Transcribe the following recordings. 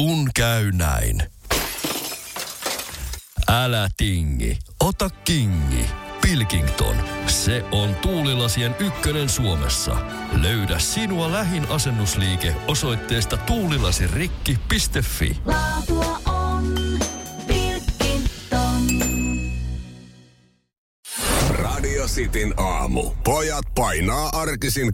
Kun käy näin. Älä tingi, ota kingi. Pilkington, se on tuulilasien ykkönen Suomessa. Löydä sinua lähin asennusliike osoitteesta tuulilasirikki.fi. Laatua on Pilkington. Radio Cityn aamu. Pojat painaa arkisin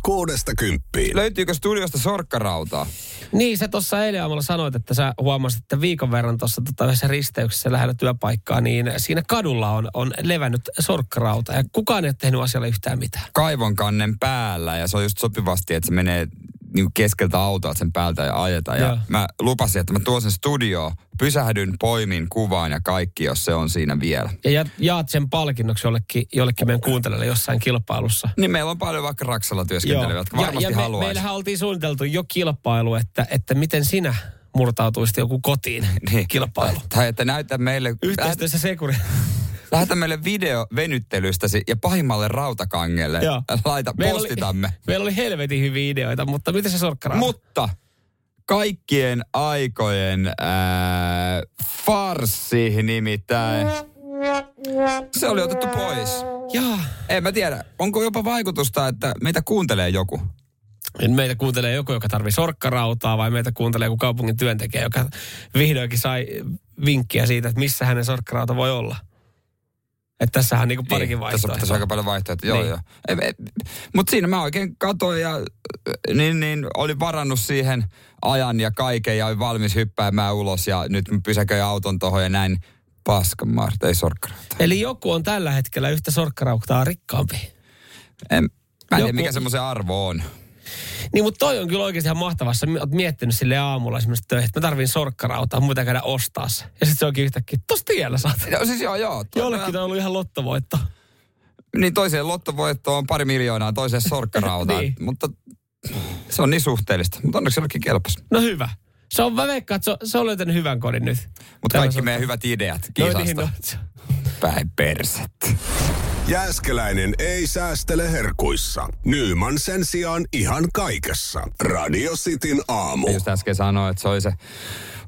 6-10. Löytyykö studiosta sorkkarautaa? Niin, sä tuossa eilen aamulla sanoit, että sä huomasit, että viikon verran tuossa yhdessä risteyksessä lähellä työpaikkaa, niin siinä kadulla on levännyt sorkkarauta. Ja kukaan ei ole tehnyt asialle yhtään mitään. Kaivonkannen päällä, ja se on just sopivasti, että se menee niin keskeltä autoa sen päältä ja ajetaan. Ja mä lupasin, että mä tuon sen studioon, pysähdyn, poimin kuvaan ja kaikki, jos se on siinä vielä. Ja jaat sen palkinnoksi jollekin meidän kuuntelijalle jossain kilpailussa. Niin meillä on paljon vaikka Raksalla työskenteleviä, jotka varmasti haluaisi. Meillähän oltiin suunniteltu jo kilpailu, että miten sinä murtautuisit joku kotiin niin, kilpailu. Tai että näytä meille... Yhteistyössä Sekuri. Lähetä meille video venyttelystäsi ja pahimmalle rautakangelle. Joo. Laita, postitamme. Meillä oli helvetin hyviä ideoita, mutta miten se sorkkarauta? Mutta kaikkien aikojen farssi nimittäin. Se oli otettu pois. Jaa. En mä tiedä, onko jopa vaikutusta, että meitä kuuntelee joku? Meitä kuuntelee joku, joka tarvii sorkkarautaa, vai meitä kuuntelee joku kaupungin työntekijä, joka vihdoinkin sai vinkkiä siitä, että missä hänen sorkkarauta voi olla? Että tässähän on niinku parikin vaihtoehtoja. Tässä on aika paljon vaihtoehtoja, niin. Joo. Mutta siinä mä oikein katsoin ja niin olin varannut siihen ajan ja kaiken ja olin valmis hyppäämään ulos ja nyt mä pysäköin auton tohon ja näin paskanmaarta, ei sorkkarautaa. Eli joku on tällä hetkellä yhtä sorkkarautaa rikkaampi. Mä en tiedä, mikä semmoisen arvo on. Niin, mutta toi on kyllä oikeasti ihan mahtavaa. Sä oot miettinyt sille aamulla esimerkiksi töihin, että mä tarviin sorkkarautaa, muuta käydä ostaa se. Ja sit se onkin yhtäkkiä, tos tiellä saat. No siis joo. Jollekin toi on ollut ihan lottovoitto. Niin toiseen lottovoitto on 2 miljoonaa, toiseen sorkkarautaan. Niin. Mutta se on niin suhteellista. Mutta onneksi jollekin kelpas. No hyvä. Mä veikkaan, että se on löytänyt hyvän kodin nyt. Mutta kaikki meidän hyvät ideat kisasta. Päin perset. Jääskeläinen ei säästele herkuissa. Nyman sen sijaan ihan kaikessa. Radio Cityn aamu. Just äsken sanoi, että se oli se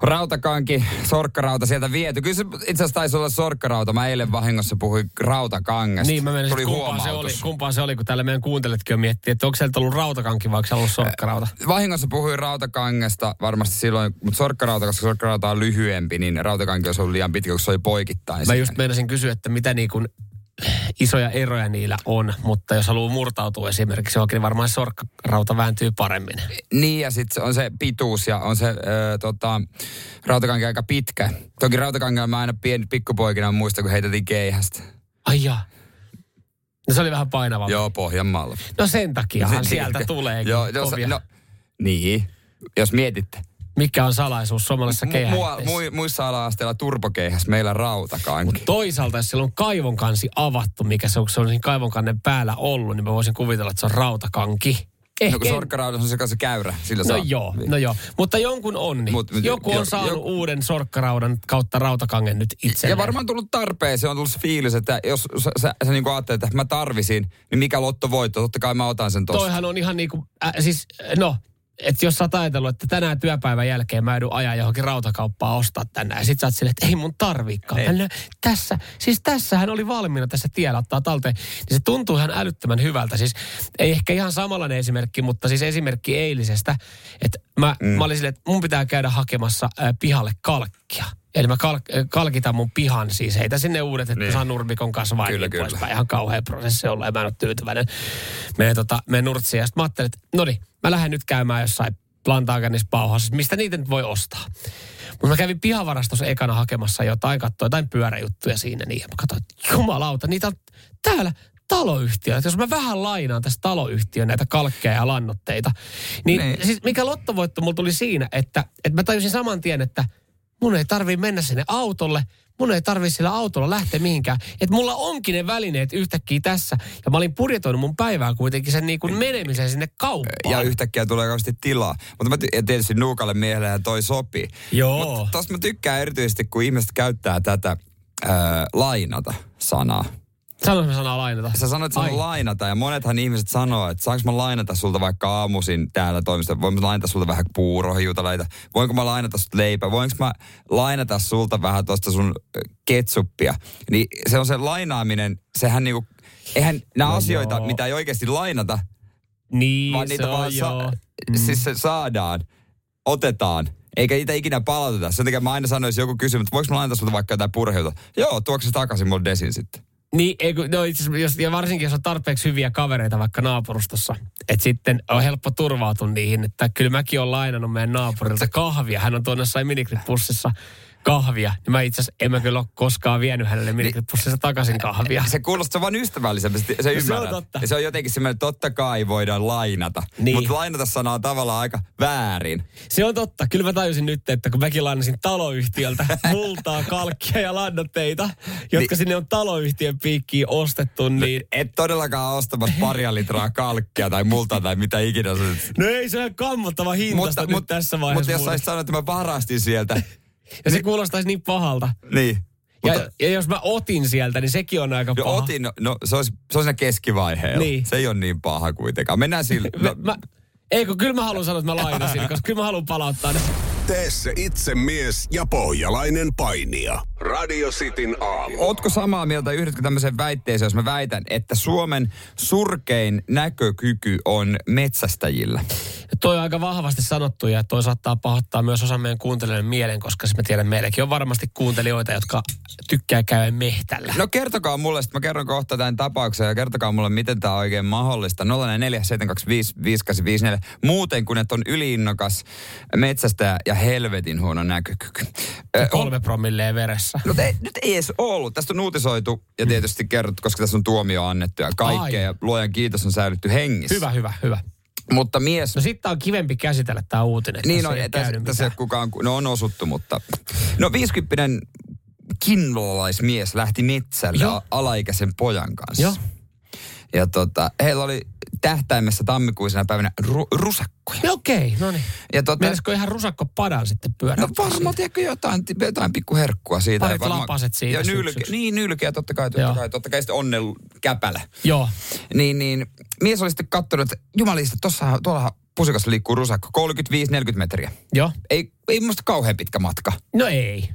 rautakanki, sorkkarauta sieltä viety. Kyllä se itse asiassa taisi olla sorkkarauta. Mä eilen vahingossa puhuin rautakangasta. Niin, mä menin, kumpaan se oli, kun täällä meidän kuunteletkin jo miettii, että onko sieltä ollut rautakanki vai onko se ollut sorkkarauta? Vahingossa puhuin rautakangasta varmasti silloin, mutta sorkkarauta, koska sorkkarauta on lyhyempi, niin rautakanki olisi ollut liian pitkä, koska se oli poikittain. Mä just meinasin kysyä, että mitä niin kuin isoja eroja niillä on, mutta jos haluaa murtautua esimerkiksi, niin varmaan sorkkarauta vääntyy paremmin. Niin, ja sitten on se pituus ja on se rautakanki aika pitkä. Toki rautakanki on aina pikkupoikina muista, kun heitettiin keihästä. Ai jaa. No se oli vähän painavampi. Joo, Pohjanmaalla. No sen takiahan sieltä tulee kovia. No, niin, jos mietitte. Mikä on salaisuus suomalaisessa keihäitteessä? Muissa ala-asteilla turpokeihäs, meillä rautakanki. Mutta toisaalta, jos siellä on kaivonkansi avattu, mikä se on niin kaivonkannen päällä ollut, niin mä voisin kuvitella, että se on rautakanki. No kun sorkkaraudassa on se käyrä, sillä no saa. No joo, mutta jonkun onni. Joku on saanut uuden sorkkaraudan kautta rautakangen nyt itselleen. Ja varmaan tullut tarpeen, se on tullut fiilis, että jos sä niin kuin ajattelet, että mä tarvisin, niin mikä lottovoitto, totta kai mä otan sen tosta. Toihan on ihan niin kuin, että jos sä oot ajatellut, että tänään työpäivän jälkeen mä edun ajaa johonkin rautakauppaan ostaa tänään. Ja sit sä oot silleen, että ei mun tarviikaan. Tässähän oli valmiina tässä tiellä ottaa talteen. Niin se tuntuu ihan älyttömän hyvältä. Siis ei ehkä ihan samanlainen esimerkki, mutta siis esimerkki eilisestä. Että mä olin silleen, että mun pitää käydä hakemassa pihalle kalkkia. Eli mä kalkitan mun pihan siis. Heitä sinne uudet, että saan nurmikon kasvaa. Kyllä. Poispäin. Ihan kauhea prosessi olla ja mä en ole tyytyväinen. Mene nurtsiin ja sit mä ajattelin, että noni. Mä lähden nyt käymään jossain Plantagenis Bauhaus, mistä niitä nyt voi ostaa. Mutta mä kävin pihavarastossa ekana hakemassa jotain, katsoin jotain pyöräjuttuja siinä. Niin. Mä katsoin, että jumalauta, niitä on täällä taloyhtiöllä. Jos mä vähän lainaan tässä taloyhtiön näitä kalkkeja ja lannoitteita. Niin. Siis mikä lottovoitto mulla tuli siinä, että mä tajusin saman tien, että mun ei tarvii mennä sinne autolle. Mun ei tarvii sillä autolla lähteä mihinkään. Että mulla onkin ne välineet yhtäkkiä tässä. Ja mä olin budjetoinut mun päivää kuitenkin sen niin kuin menemisen sinne kauppaan. Ja yhtäkkiä tulee kauheasti tilaa. Mutta tietysti nuukalle miehelle toi sopii. Joo. Mutta taas mä tykkään erityisesti, kun ihmiset käyttää tätä lainata sanaa. Sanoinko sanaa lainata? Sä sanoit sanan lainata ja monethan ihmiset sanoo, että saanko mä lainata sulta vaikka aamuisin täällä toimistossa. Voinko mä lainata sulta vähän puurohiutaleita? Voinko mä lainata sulta leipää? Voinko mä lainata sulta vähän tosta sun ketsuppia? Niin se on se lainaaminen, sehän niinku, eihän nämä asioita, mitä ei oikeasti lainata, niin, vaan niitä vaan siis se saadaan, otetaan. Eikä niitä ikinä palauteta. Sen takia mä aina sanoin, jos joku kysyy, että voinko mä lainata sulta vaikka jotain puurohiuta? Joo, tuokse takaisin mulle desin sitten. Niin, ja varsinkin jos on tarpeeksi hyviä kavereita vaikka naapurustossa, että sitten on helppo turvautua niihin, että kyllä mäkin olen lainannut meidän naapurilta kahvia. Hän on tuonne jossain minikrippussissa kahvia, niin mä itse asiassa en mä kyllä ole koskaan vienyt hänelle minikrippussissa takaisin kahvia. Se kuulostaa vaan ystävällisemmin, se ymmärrät. Se on totta. Ja se on jotenkin semmoinen, että totta kai voidaan lainata, niin. Mutta lainata sanaa on tavallaan aika väärin. Se on totta. Kyllä mä tajusin nyt, että kun mäkin lainasin taloyhtiöltä multaa, kalkkia ja lannoitteita, jotka sinne on taloyhtiön piikkiin ostettu, niin... Et todellakaan ostamassa paria litraa kalkkia tai multaa tai mitä ikinä. No ei, se on kammottava hintaista nyt tässä vaiheessa. Mutta jos saisit sanoa, että mä varastin sieltä... Ja se kuulostaisi niin pahalta. Niin. Ja jos mä otin sieltä, niin sekin on aika paha. No se on siinä keskivaiheella. Niin. Se ei ole niin paha kuitenkaan. Mennään sille. Kyllä mä haluan sanoa, että mä lainasin, koska kyllä mä haluan palauttaa ne. Tee se itse mies ja pohjalainen painija. Radio Cityn aamu. Ootko samaa mieltä, yhdytkö tämmöiseen väitteeseen, jos mä väitän, että Suomen surkein näkökyky on metsästäjillä? Toi on aika vahvasti sanottu ja toi saattaa pahoittaa myös osa meidän kuuntelijoiden mielen, koska mä tiedän, meilläkin on varmasti kuuntelijoita, jotka tykkää käydä mehtällä. No kertokaa mulle, sit mä kerron kohta tämän tapauksen ja kertokaa mulle, miten tää on oikein mahdollista. 047255854 muuten kun et on yliinnokas metsästäjä ja helvetin huono näkökyky. 3 promilleen veressä. No nyt ei edes ollut. Tästä on uutisoitu ja tietysti kerrottu, koska tässä on tuomio annettu ja kaikkea. Luojan kiitos, on säilytty hengissä. Hyvä. Mutta mies... No sitten on kivempi käsitellä tämä uutinen. Niin on, tässä kukaan... No on osuttu, mutta... No 50-vuotias kinnolaismies lähti metsälle alaikäisen pojan kanssa. Joo. Ja heillä oli tähtäimessä tammikuisena päivänä rusakkoja. Okei, no niin. Mielestäkö ihan rusakkopadan sitten pyöräyttää? No varmaan tiedätkö jotain pikkuherkkua siitä. Parit lapaset siitä syksyksi. Niin, nylkeä totta kai sitten onnen käpälä. Joo. Niin, mies oli sitten katsonut, että jumalista, tuollahan pusikassa liikkuu rusakko, 35-40 metriä. Joo. Ei musta kauhean pitkä matka. No ei.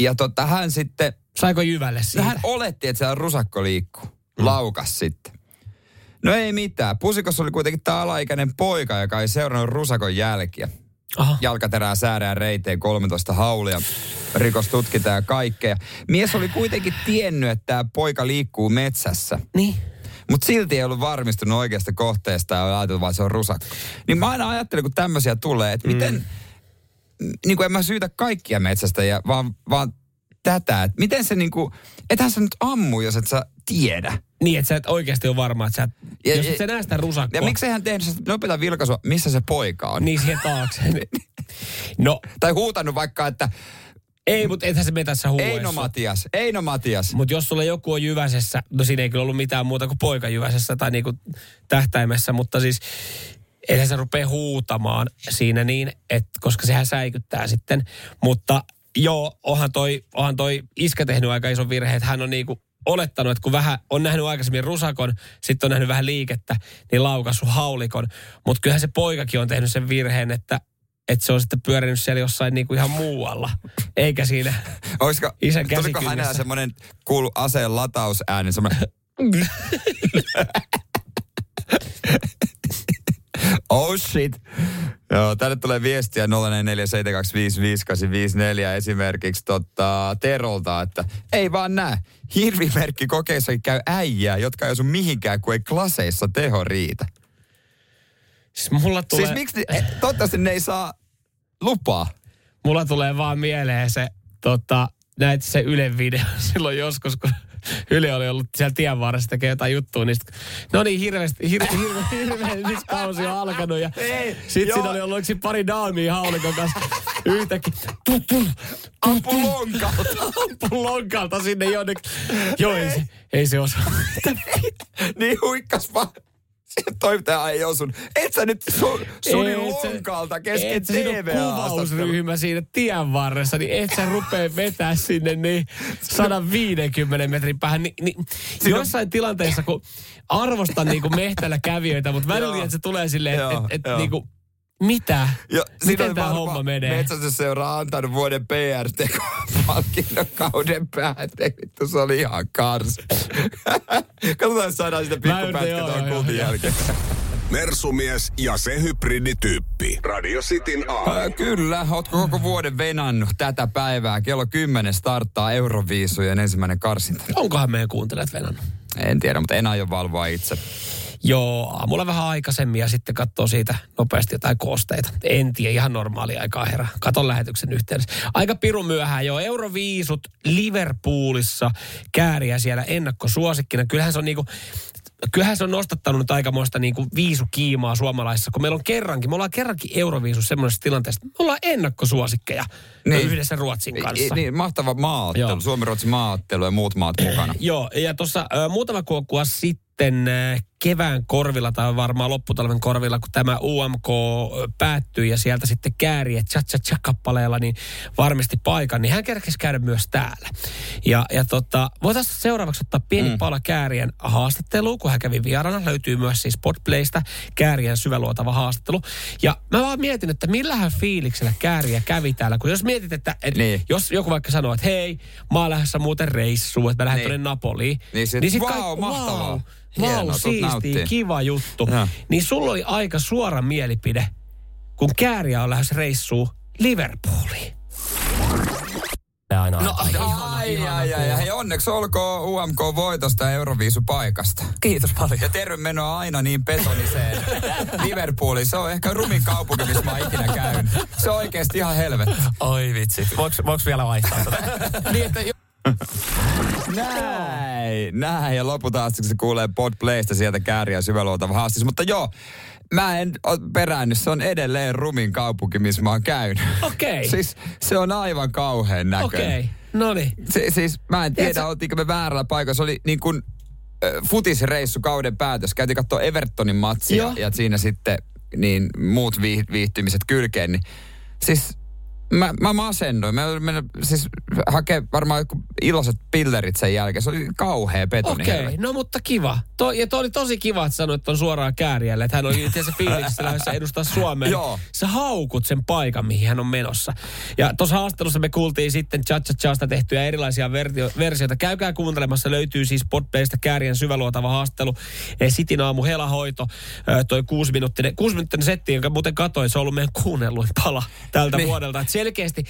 Ja hän sitten... Saiko jyvälle siitä? Hän oletti, että siellä rusakko liikkuu. Laukas sitten. No ei mitään. Pusikossa oli kuitenkin tämä alaikäinen poika, joka ei seurannut rusakon jälkiä. Aha. Jalkaterää, säärää, reiteen, 13 haulia, rikostutkintaa ja kaikkea. Mies oli kuitenkin tiennyt, että tämä poika liikkuu metsässä. Niin. Mutta silti ei ollut varmistunut oikeasta kohteesta ja oli ajatellut, vaan se on rusakko. Niin mä aina ajattelen, kun tämmöisiä tulee, että miten... Niin kuin en mä syytä kaikkia metsästäjiä, vaan tätä. Että miten se niin kuin... Ethän sä nyt ammu, jos et sä tiedä. Niin, että sä et oikeasti ole varma, että sä... jos et sä näe sitä rusakkoa. Ja miksei hän tehnyt nopeita vilkaisua, missä se poika on? Niin, siihen taakse. No. Tai huutanut vaikka, että... Ei, mutta ethän se metässä huuessa. Ei no Matias. Mutta jos sulla joku on jyväsessä, no siinä ei kyllä ollut mitään muuta kuin poika jyväsessä tai niinku tähtäimessä, mutta siis... Ethän se rupea huutamaan siinä niin, että koska sehän säikyttää sitten. Mutta joo, onhan toi iskä tehnyt aika ison virheen, että hän on niinku... olettanut, että kun vähän on nähnyt aikaisemmin rusakon, sitten on nähnyt vähän liikettä, niin laukaissut haulikon. Mutta kyllähän se poikakin on tehnyt sen virheen, että se on sitten pyörinyt siellä jossain niinku ihan muualla, eikä siinä isän käsikynnessä. Olisiko hänellä semmoinen kuulu aseen latausääni, semmoinen... Oh shit. Joo, tänne tulee viestiä 047255854 esimerkiksi Terolta, että ei vaan näe. Hirvimerkki kokeissakin käy äijää, jotka ei osu mihinkään, kun ei klaseissa teho riitä. Siis mulla tulee... Siis miksi, toivottavasti ne ei saa lupaa. Mulla tulee vaan mieleen se, näet se Ylen video silloin joskus, kun... Yle oli ollut siellä tien varressa, tekee jotain juttua, niin no niin, hirveä kausi on alkanut, ja sitten siinä oli ollut pari daamia haulikon kanssa yhtäkkiä. Ampu lonkalta sinne jonnekin. Joo, ei se osaa. Niin huikkas vaan. Toimittaja ei osun. Et sä nyt suni lonkalta kesken TV-haastattelun. Kuvausryhmä siinä tien varressa, niin et sä rupee vetää sinne niin 150 metrin päähän. Jossain tilanteessa, kun arvostan niinku mehtällä kävijöitä, mutta välillä että se tulee silleen, että niinku... Mitä? Jo, miten tämä homma menee? Metsästysseura on antanut vuoden PR-teko palkinnonkauden päätteen. Se oli ihan karsi. Katsotaan, jos saadaan sitä pikkupätkä tuon kultin jälkeen. Mersumies ja se hybridityyppi. Radio Cityn aamu. Kyllä, ootko koko vuoden venannut tätä päivää? Kello 10 starttaa Euroviisujen ensimmäinen karsinta. Onkohan meidän kuuntelijat venannut? En tiedä, mutta en aio valvoa itse. Joo, aamulla vähän aikaisemmin ja sitten katsoo siitä nopeasti jotain koosteita. En tiedä, ihan normaalia aikaa herää. Katon lähetyksen yhteydessä. Aika pirun myöhään jo. Euroviisut Liverpoolissa. Käärijä siellä ennakkosuosikkina. Kyllähän se on nostattanut nyt aikamoista niin kuin viisukiimaa suomalaisissa, kun meillä on me ollaan kerrankin Euroviisussa semmoisessa tilanteessa, me ollaan ennakkosuosikkeja yhdessä Ruotsin kanssa. Niin, mahtava maaottelu, Suomi-Ruotsin maaottelu ja muut maat mukana. Joo, ja tuossa muutama kuokkua sitten kevään korvilla tai varmaan lopputalven korvilla, kun tämä UMK päättyi ja sieltä sitten Käärijä cha-cha-cha-kappaleella niin varmisti paikan, niin hän kerkesi käydä myös täällä. Ja voitaisiin seuraavaksi ottaa pieni pala Käärijän haastattelua, kun hän kävi vieraana. Löytyy myös siis Podplaysta Käärijän syväluotava haastattelu. Ja mä vaan mietin, että millähän fiiliksellä Käärijä kävi täällä, kun jos mietit, että jos joku vaikka sanoo, että hei, mä oon lähdössä muuten reissuun, että mä lähden tuonne Napoliin. Niin sit, mahtavaa. Vau, siistiä, kiva juttu. Ja. Niin sulla oli aika suora mielipide, kun Käärijä on lähes reissuun Liverpooliin. Aina, hei, onneksi olkoon UMK-voitosta ja Euroviisupaikasta. Kiitos paljon. Ja tervemenoa aina niin betoniseen Liverpooliin. Se on ehkä rumin kaupunki, missä mä ikinä käyn. Se on oikeasti ihan helvetti. Oi vitsi. Voinko vielä vaihtaa tätä? Niin, että... Näin. Ja lopulta asti, kun se kuulee Podplaysta sieltä Käärijä syväluotava haastis. Mutta joo, mä en ole peräännyt. Se on edelleen rumin kaupunki, missä mä oon käynyt. Okei. Siis se on aivan kauhean näköinen. Okei, no niin. Siis mä en tiedä, oltiinko me väärällä paikalla. Se oli niin kuin futisreissu kauden päätös. Käytiin katsoa Evertonin matsia ja siinä sitten niin muut viihtymiset kylkeen. Niin, siis... Mä masennoin. Mä menen siis hakee varmaan iloiset pillerit sen jälkeen. Se oli kauhea betoni. Okei, no mutta kiva. Toi oli tosi kiva, että sanoit ton suoraan Käärijälle, että hän oli tietysti fiiliksessä lähdössä edustaa Suomea. Joo. Sä haukut sen paikan, mihin hän on menossa. Ja tuossa haastattelussa me kuultiin sitten cha-cha-chasta tehtyjä erilaisia versioita. Käykää kuuntelemassa. Löytyy siis Podplaysta Käärijän syväluotava haastattelu. Sitin aamu helahoito. Toi 6-minuuttinen setti, jonka muuten katsoin. Se on ollut meidän kuunnelluin pala tältä vuodelta. Selkeästi,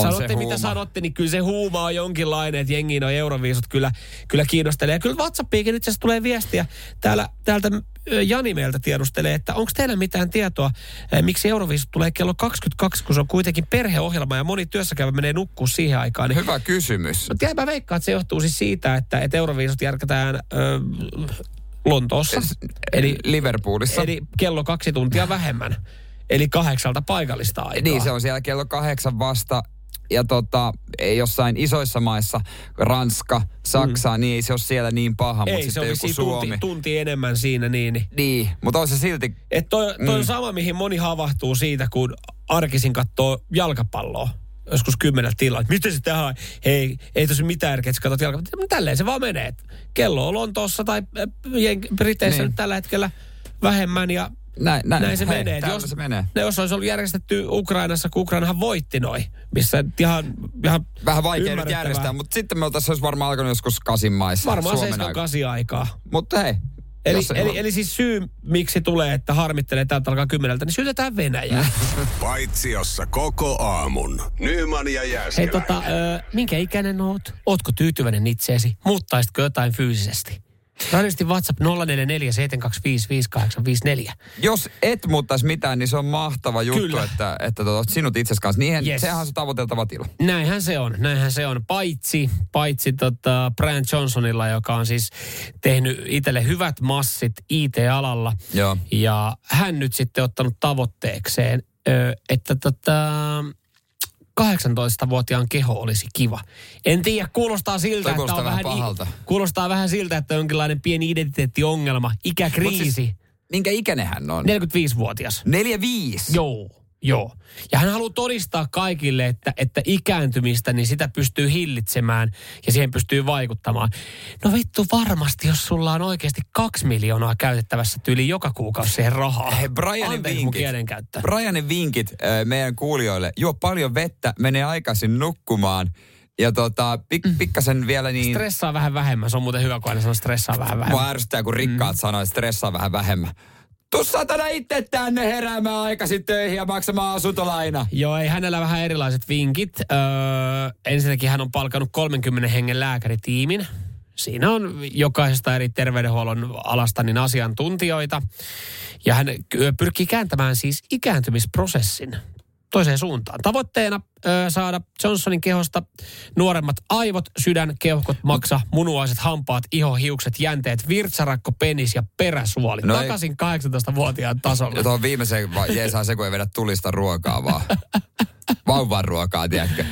sanotte mitä sanotte, niin kyllä se huuma on jonkinlainen, että jengi nuo Euroviisut kyllä kiinnostelee. Ja kyllä WhatsAppiinkin itse asiassa tulee viestiä. Täältä Jani meiltä tiedustelee, että onko teillä mitään tietoa, miksi Euroviisut tulee kello 22, kun se on kuitenkin perheohjelma ja moni työssäkäyvä menee nukkuu siihen aikaan. Niin, hyvä kysymys. Mä veikkaan, että se johtuu siis siitä, että Euroviisut järkätään... Lontoossa. Eli Liverpoolissa. Eli kello 2 tuntia vähemmän. Eli 8 paikallista aikaa. Niin, se on siellä kello 8 vasta. Ja jossain isoissa maissa, Ranska, Saksa, niin ei se ole siellä niin paha. Ei, mutta se on joku Suomi. Tunti enemmän siinä niin. Niin, mutta on se silti... Että toi on sama, mihin moni havahtuu siitä, kun arkisin katsoo jalkapalloa. Joskus 10 tilaa. Miten se tähän? Hei, ei tosi mitään järkeä, että sä katsot jalkapalloa. Tälleen se vaan menee. Kello on Lontoossa tai Briteissä nyt tällä hetkellä vähemmän ja... Näin se menee. Jos olisi ollut järjestetty Ukrainassa, kun Ukrainahan voitti noin, missä ihan vähän vaikea nyt järjestää, mutta sitten me olisi varmaan alkanut joskus 8 maissa. Varmaan 7-8 aikaa. Mutta hei. Eli siis syy, miksi tulee, että harmittelee täältä alkaa 10, niin syytetään Venäjää. Paitsiossa koko aamun. Nyman ja Jääskeläinen. Hei minkä ikäinen oot? Ootko tyytyväinen itseesi? Muuttaisitko jotain fyysisesti? Radiosti WhatsApp 0447255854. Jos et muuttaisi mitään, niin se on mahtava juttu, kyllä, että sinut itsesi kanssa. Sehän on se tavoiteltava tila. Näinhän se on. Paitsi Brian Johnsonilla, joka on siis tehnyt itselle hyvät massit IT-alalla. Joo. Ja hän nyt sitten ottanut tavoitteekseen, että 18-vuotiaan keho olisi kiva. En tiedä, kuulostaa siltä, toi että on vähän pahalta. Kuulostaa vähän siltä, että jonkinlainen pieni identiteettiongelma, ikäkriisi. Siis, minkä ikäinen hän on? 45-vuotias. 45? Joo. Ja hän haluaa todistaa kaikille, että ikääntymistä, niin sitä pystyy hillitsemään ja siihen pystyy vaikuttamaan. No vittu varmasti, jos sulla on oikeasti 2 miljoonaa käytettävässä tyyli joka kuukausi siihen rahaa. Brianin vinkit meidän kuulijoille. Juo paljon vettä, menee aikaisin nukkumaan. Ja pikkasen vielä niin... Stressaa vähän vähemmän. Se on muuten hyvä, kun aina sanoo stressaa vähän vähemmän. Mua ärsyttää, kun rikkaat sanoo, stressaa vähän vähemmän. Tuu satana itse tänne heräämään aikaisin töihin ja maksamaan asuntolaina. Joo, ei hänellä vähän erilaiset vinkit. Ensinnäkin hän on palkannut 30 hengen lääkäritiimin. Siinä on jokaisesta eri terveydenhuollon alasta niin asiantuntijoita. Ja hän pyrkii kääntämään siis ikääntymisprosessin toiseen suuntaan. Tavoitteena saada Johnsonin kehosta nuoremmat aivot, sydän, keuhkot, maksa, munuaiset, hampaat, iho, hiukset, jänteet, virtsarakko, penis ja peräsuoli. No takaisin 18-vuotiaan tasolla. Ja tuohon viimeiseen jeesaa se, kun ei vedä tulista ruokaa vaan. Vauvan ruokaa, tiedätkö?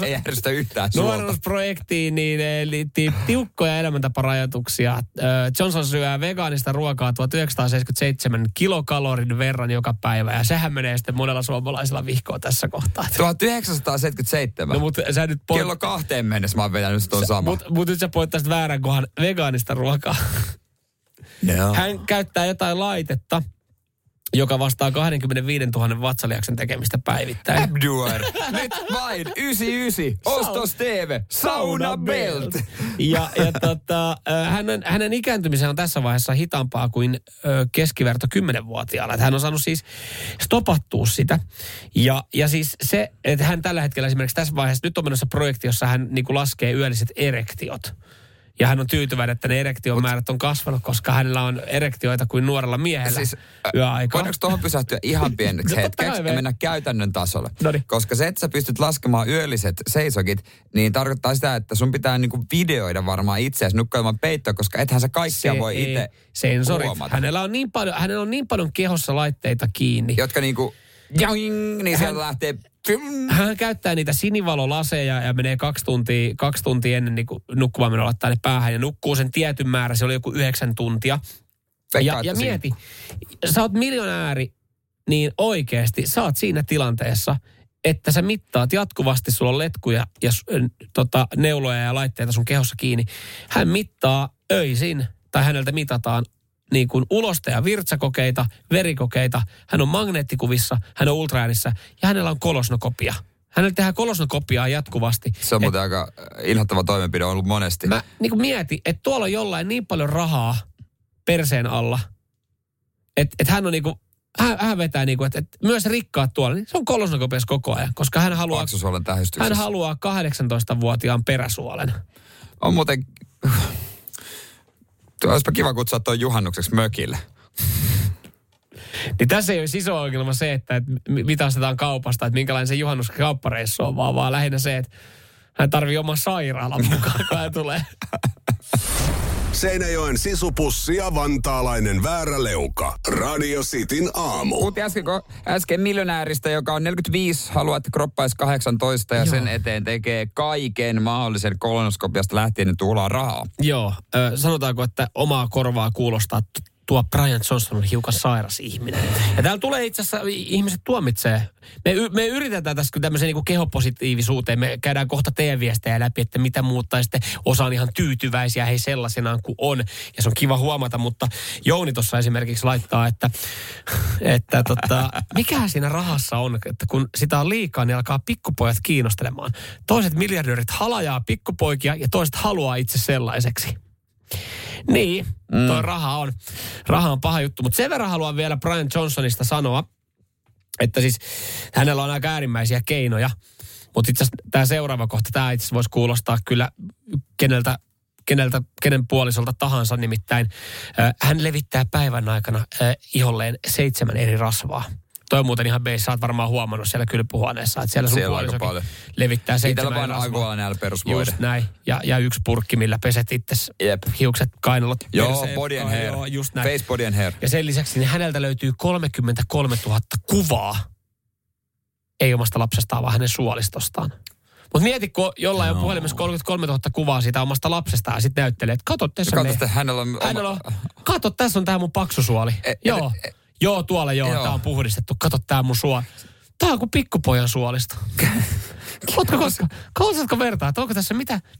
Ei järjestä yhtään suolta. Nuoruusprojektiin niin liittyy tiukkoja elämäntaparajoituksia. Johnson syö vegaanista ruokaa 1977 kilokalorin verran joka päivä. Ja sehän menee sitten monella suomalaisella vihkoa tässä kohtaa. 1977? No mut sä nyt... Kello 2 mennessä mä oon vetänyt tuon sama. Mut nyt sä poittaisit väärän kohan vegaanista ruokaa. No. Hän käyttää jotain laitetta, joka vastaa 25 000 vatsalihaksen tekemistä päivittäin. Abdur, nyt vain 99, Ostos TV, Sauna Belt. Ja hänen ikääntymisensä on tässä vaiheessa hitaampaa kuin keskiverto 10-vuotiaalla. Hän on saanut siis stopattua sitä. Ja siis se, että hän tällä hetkellä esimerkiksi tässä vaiheessa, nyt on menossa projekti, jossa hän niin kuin laskee yölliset erektiot. Ja hän on tyytyväinen, että ne erektiomäärät on kasvanut, koska hänellä on erektioita kuin nuorella miehellä siis, yöaikaa. Voidaanko tuohon pysähtyä ihan pieneksi hetkeksi ja mennä käytännön tasolle? Noniin. Koska se, että sä pystyt laskemaan yölliset seisokit, niin tarkoittaa sitä, että sun pitää niinku videoida varmaan itseäsi nukkailemaan peittoa, koska ethän sä kaikkia se voi itse huomata. Hänellä on niin paljon kehossa laitteita kiinni. Jotka niinku... Joing, niin sieltä lähtee... Hän käyttää niitä sinivalolaseja ja menee 2 tuntia ennen niin nukkumaan menoa laittaa ne päähän ja nukkuu sen tietyn määrä. Se oli joku 9 tuntia. Ja mieti, sä oot miljonääri, niin oikeasti sä oot siinä tilanteessa, että sä mittaat jatkuvasti, sulla on letkuja ja neuloja ja laitteita sun kehossa kiinni. Hän mittaa öisin, tai häneltä mitataan niin kuin uloste- ja virtsakokeita, verikokeita. Hän on magneettikuvissa, hän on ultraäänissä ja hänellä on kolosnokopia. Hänellä tehdään kolosnokopiaa jatkuvasti. Se on muuten aika inhottava toimenpide ollut monesti. Mä niin kuin mietin, että tuolla on jollain niin paljon rahaa perseen alla, että hän on niin kuin, hän vetää niin kuin, että myös rikkaat tuolla. Niin se on kolosnokopiassa koko ajan, koska hän haluaa 18-vuotiaan peräsuolen. On muuten... Olisipa kiva kutsua tuon juhannukseksi mökille. Niin tässä ei ole iso ongelma se, että mitä ostetaan kaupasta, että minkälainen se juhannuskauppareissu on, vaan lähinnä se, että hän tarvii oman sairaalan mukaan, kun hän tulee. Seinäjoen sisupussi ja vantaalainen vääräleuka. Radio Cityn aamu. Puhuttiin äsken miljonääristä, joka on 45, haluaa, että kroppaisi 18 ja joo, sen eteen tekee kaiken mahdollisen kolonoskopiasta lähtien, että tuhlaa rahaa. Joo, sanotaanko, että omaa korvaa kuulostaa tuo Brian Johnson on hiukan sairas ihminen. Ja täällä tulee itse asiassa, ihmiset tuomitsee. Me yritetään tässä tämmöiseen niin kuin kehopositiivisuuteen. Me käydään kohta TV-viestejä läpi, että mitä muuttaisitte. Osa on ihan tyytyväisiä, hei sellaisenaan kuin on. Ja se on kiva huomata, mutta Jouni tuossa esimerkiksi laittaa, että mikä siinä rahassa on, että kun sitä on liikaa, niin alkaa pikkupojat kiinnostelemaan. Toiset miljardöörit halajaa pikkupoikia ja toiset haluaa itse sellaiseksi. Niin, toi raha on paha juttu, mutta sen verran haluan vielä Brian Johnsonista sanoa, että siis hänellä on aika äärimmäisiä keinoja, mutta itse asiassa tämä seuraava kohta, tämä itse asiassa voisi kuulostaa kyllä kenen puolisolta tahansa, nimittäin hän levittää päivän aikana iholleen 7 eri rasvaa. Toi on muuten ihan base, sä oot varmaan huomannut siellä kylpyhuoneessa, että siellä sun puolisokin levittää 7 rasvaa. Just näin. Ja yksi purkki, millä peset itses hiukset, kainalot. Joo, body and hair. Joo, just näin. Face, body and hair. Ja sen lisäksi niin häneltä löytyy 33 000 kuvaa ei omasta lapsestaan, vaan hänen suolistostaan. Mutta mieti, kun jollain on puhelimessa 33 000 kuvaa siitä omasta lapsestaan ja sitten näyttelee, että kato, tässä on, kato, tässä on tämä mun paksusuoli. Joo, tuolla joo. Tämä on puhdistettu. Kato, tämä mun suoli. Tämä on kuin pikkupojan suolista. Oletko vertaa, että onko tässä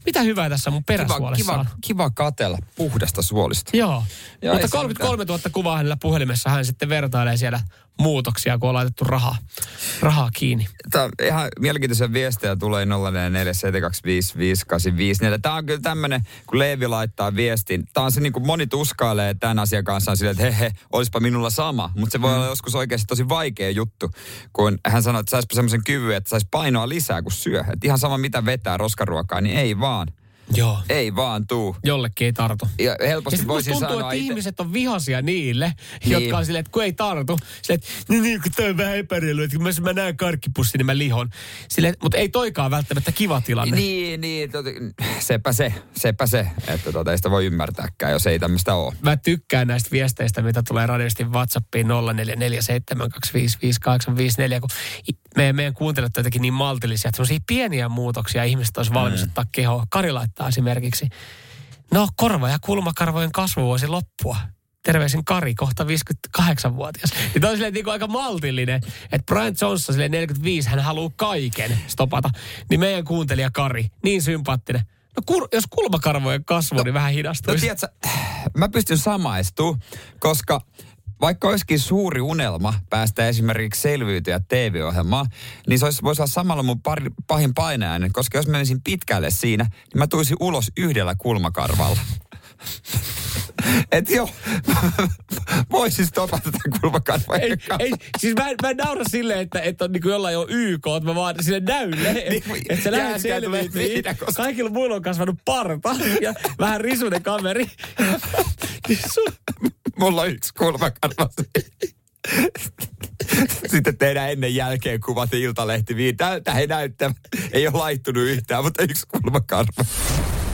mitä hyvää tässä mun peräsuolessa on? Kiva katella puhdasta suolista. Joo, ja mutta 33 000 kuvaa hänellä puhelimessa, hän sitten vertailee siellä muutoksia, kun on laitettu rahaa kiinni. Tämä on ihan mielenkiintoisia viestejä tulee 047255854. Tämä on kyllä tämmöinen, kun Leevi laittaa viestin. Tämä on se, niin kuin moni tuskailee tämän asian kanssa silleen, että he, olisipa minulla sama. Mutta se voi olla joskus oikeasti tosi vaikea juttu, kun hän sanoo, että saisipa semmoisen kyvyn, että saisi painoa lisää, kun syö. Että ihan sama, mitä vetää roskaruokaa, niin ei vaan. Joo. Ei vaan tuu. Jollekin ei tartu. Ja helposti voisi sanoa. Tuntuu, että ihmiset on vihaisia niille, jotka on silleen, että kun ei tartu. Silleen, että niin, kun toi on vähän epäreilu, että kun mä näen karkkipussin, niin mä lihon. Silleen, mutta ei toikaan välttämättä kiva tilanne. Niin, sepä se, että ei sitä voi ymmärtääkään, jos ei tämmöistä ole. Mä tykkään näistä viesteistä, mitä tulee radioistin WhatsAppiin 0447255854, kun meidän kuuntelijat on jotenkin niin maltillisia, että semmoisia pieniä muutoksia ihmiset olisi valmis ottaa kehoon. Kari laittaa esimerkiksi, korva- ja kulmakarvojen kasvu voisi loppua. Terveisin Kari, kohta 58-vuotias. Ja toi on silleen niin aika maltillinen, että Brian Johnson silleen 45, hän haluaa kaiken stopata. Niin meidän kuuntelija Kari, niin sympaattinen. Jos kulmakarvojen kasvu, niin vähän hidastuisi. Tiedätkö, mä pystyn samaistumaan, koska vaikka olisikin suuri unelma päästä esimerkiksi selviytyä TV-ohjelmaan, niin se voisi olla samalla mun pahin painajainen, koska jos menisin pitkälle siinä, niin mä tulisin ulos yhdellä kulmakarvalla. Et joo, voisin stopata tämän kulmakarvojen kanssa. Siis mä en naura silleen, että on niin kuin jollain on YK, että mä vaan sille näylle, että sä lähdet selviytyä. Kaikilla muilla on kasvanut parta ja vähän risuinen kaveri. Mulla on yksi kulmakarva. Sitten tehdään ennen jälkeen kuvat ja Iltalehti. Tältä ei näyttä. Ei ole laittunut yhtään, mutta yksi kulmakarva.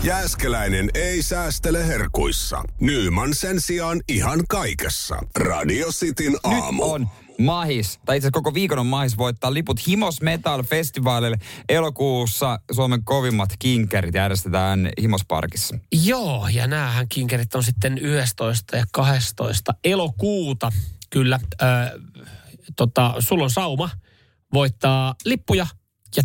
Jääskeläinen ei säästele herkuissa. Nyman sen sijaan ihan kaikessa. Radio Cityn aamu. Nyt on mahis, tai itse asiassa koko viikon on mahis voittaa liput Himos Metal-festivaalille. Elokuussa Suomen kovimmat kinkerit järjestetään Himosparkissa. Joo, ja näähän kinkerit on sitten 11. ja 12. elokuuta. Kyllä, sulla on sauma voittaa lippuja ja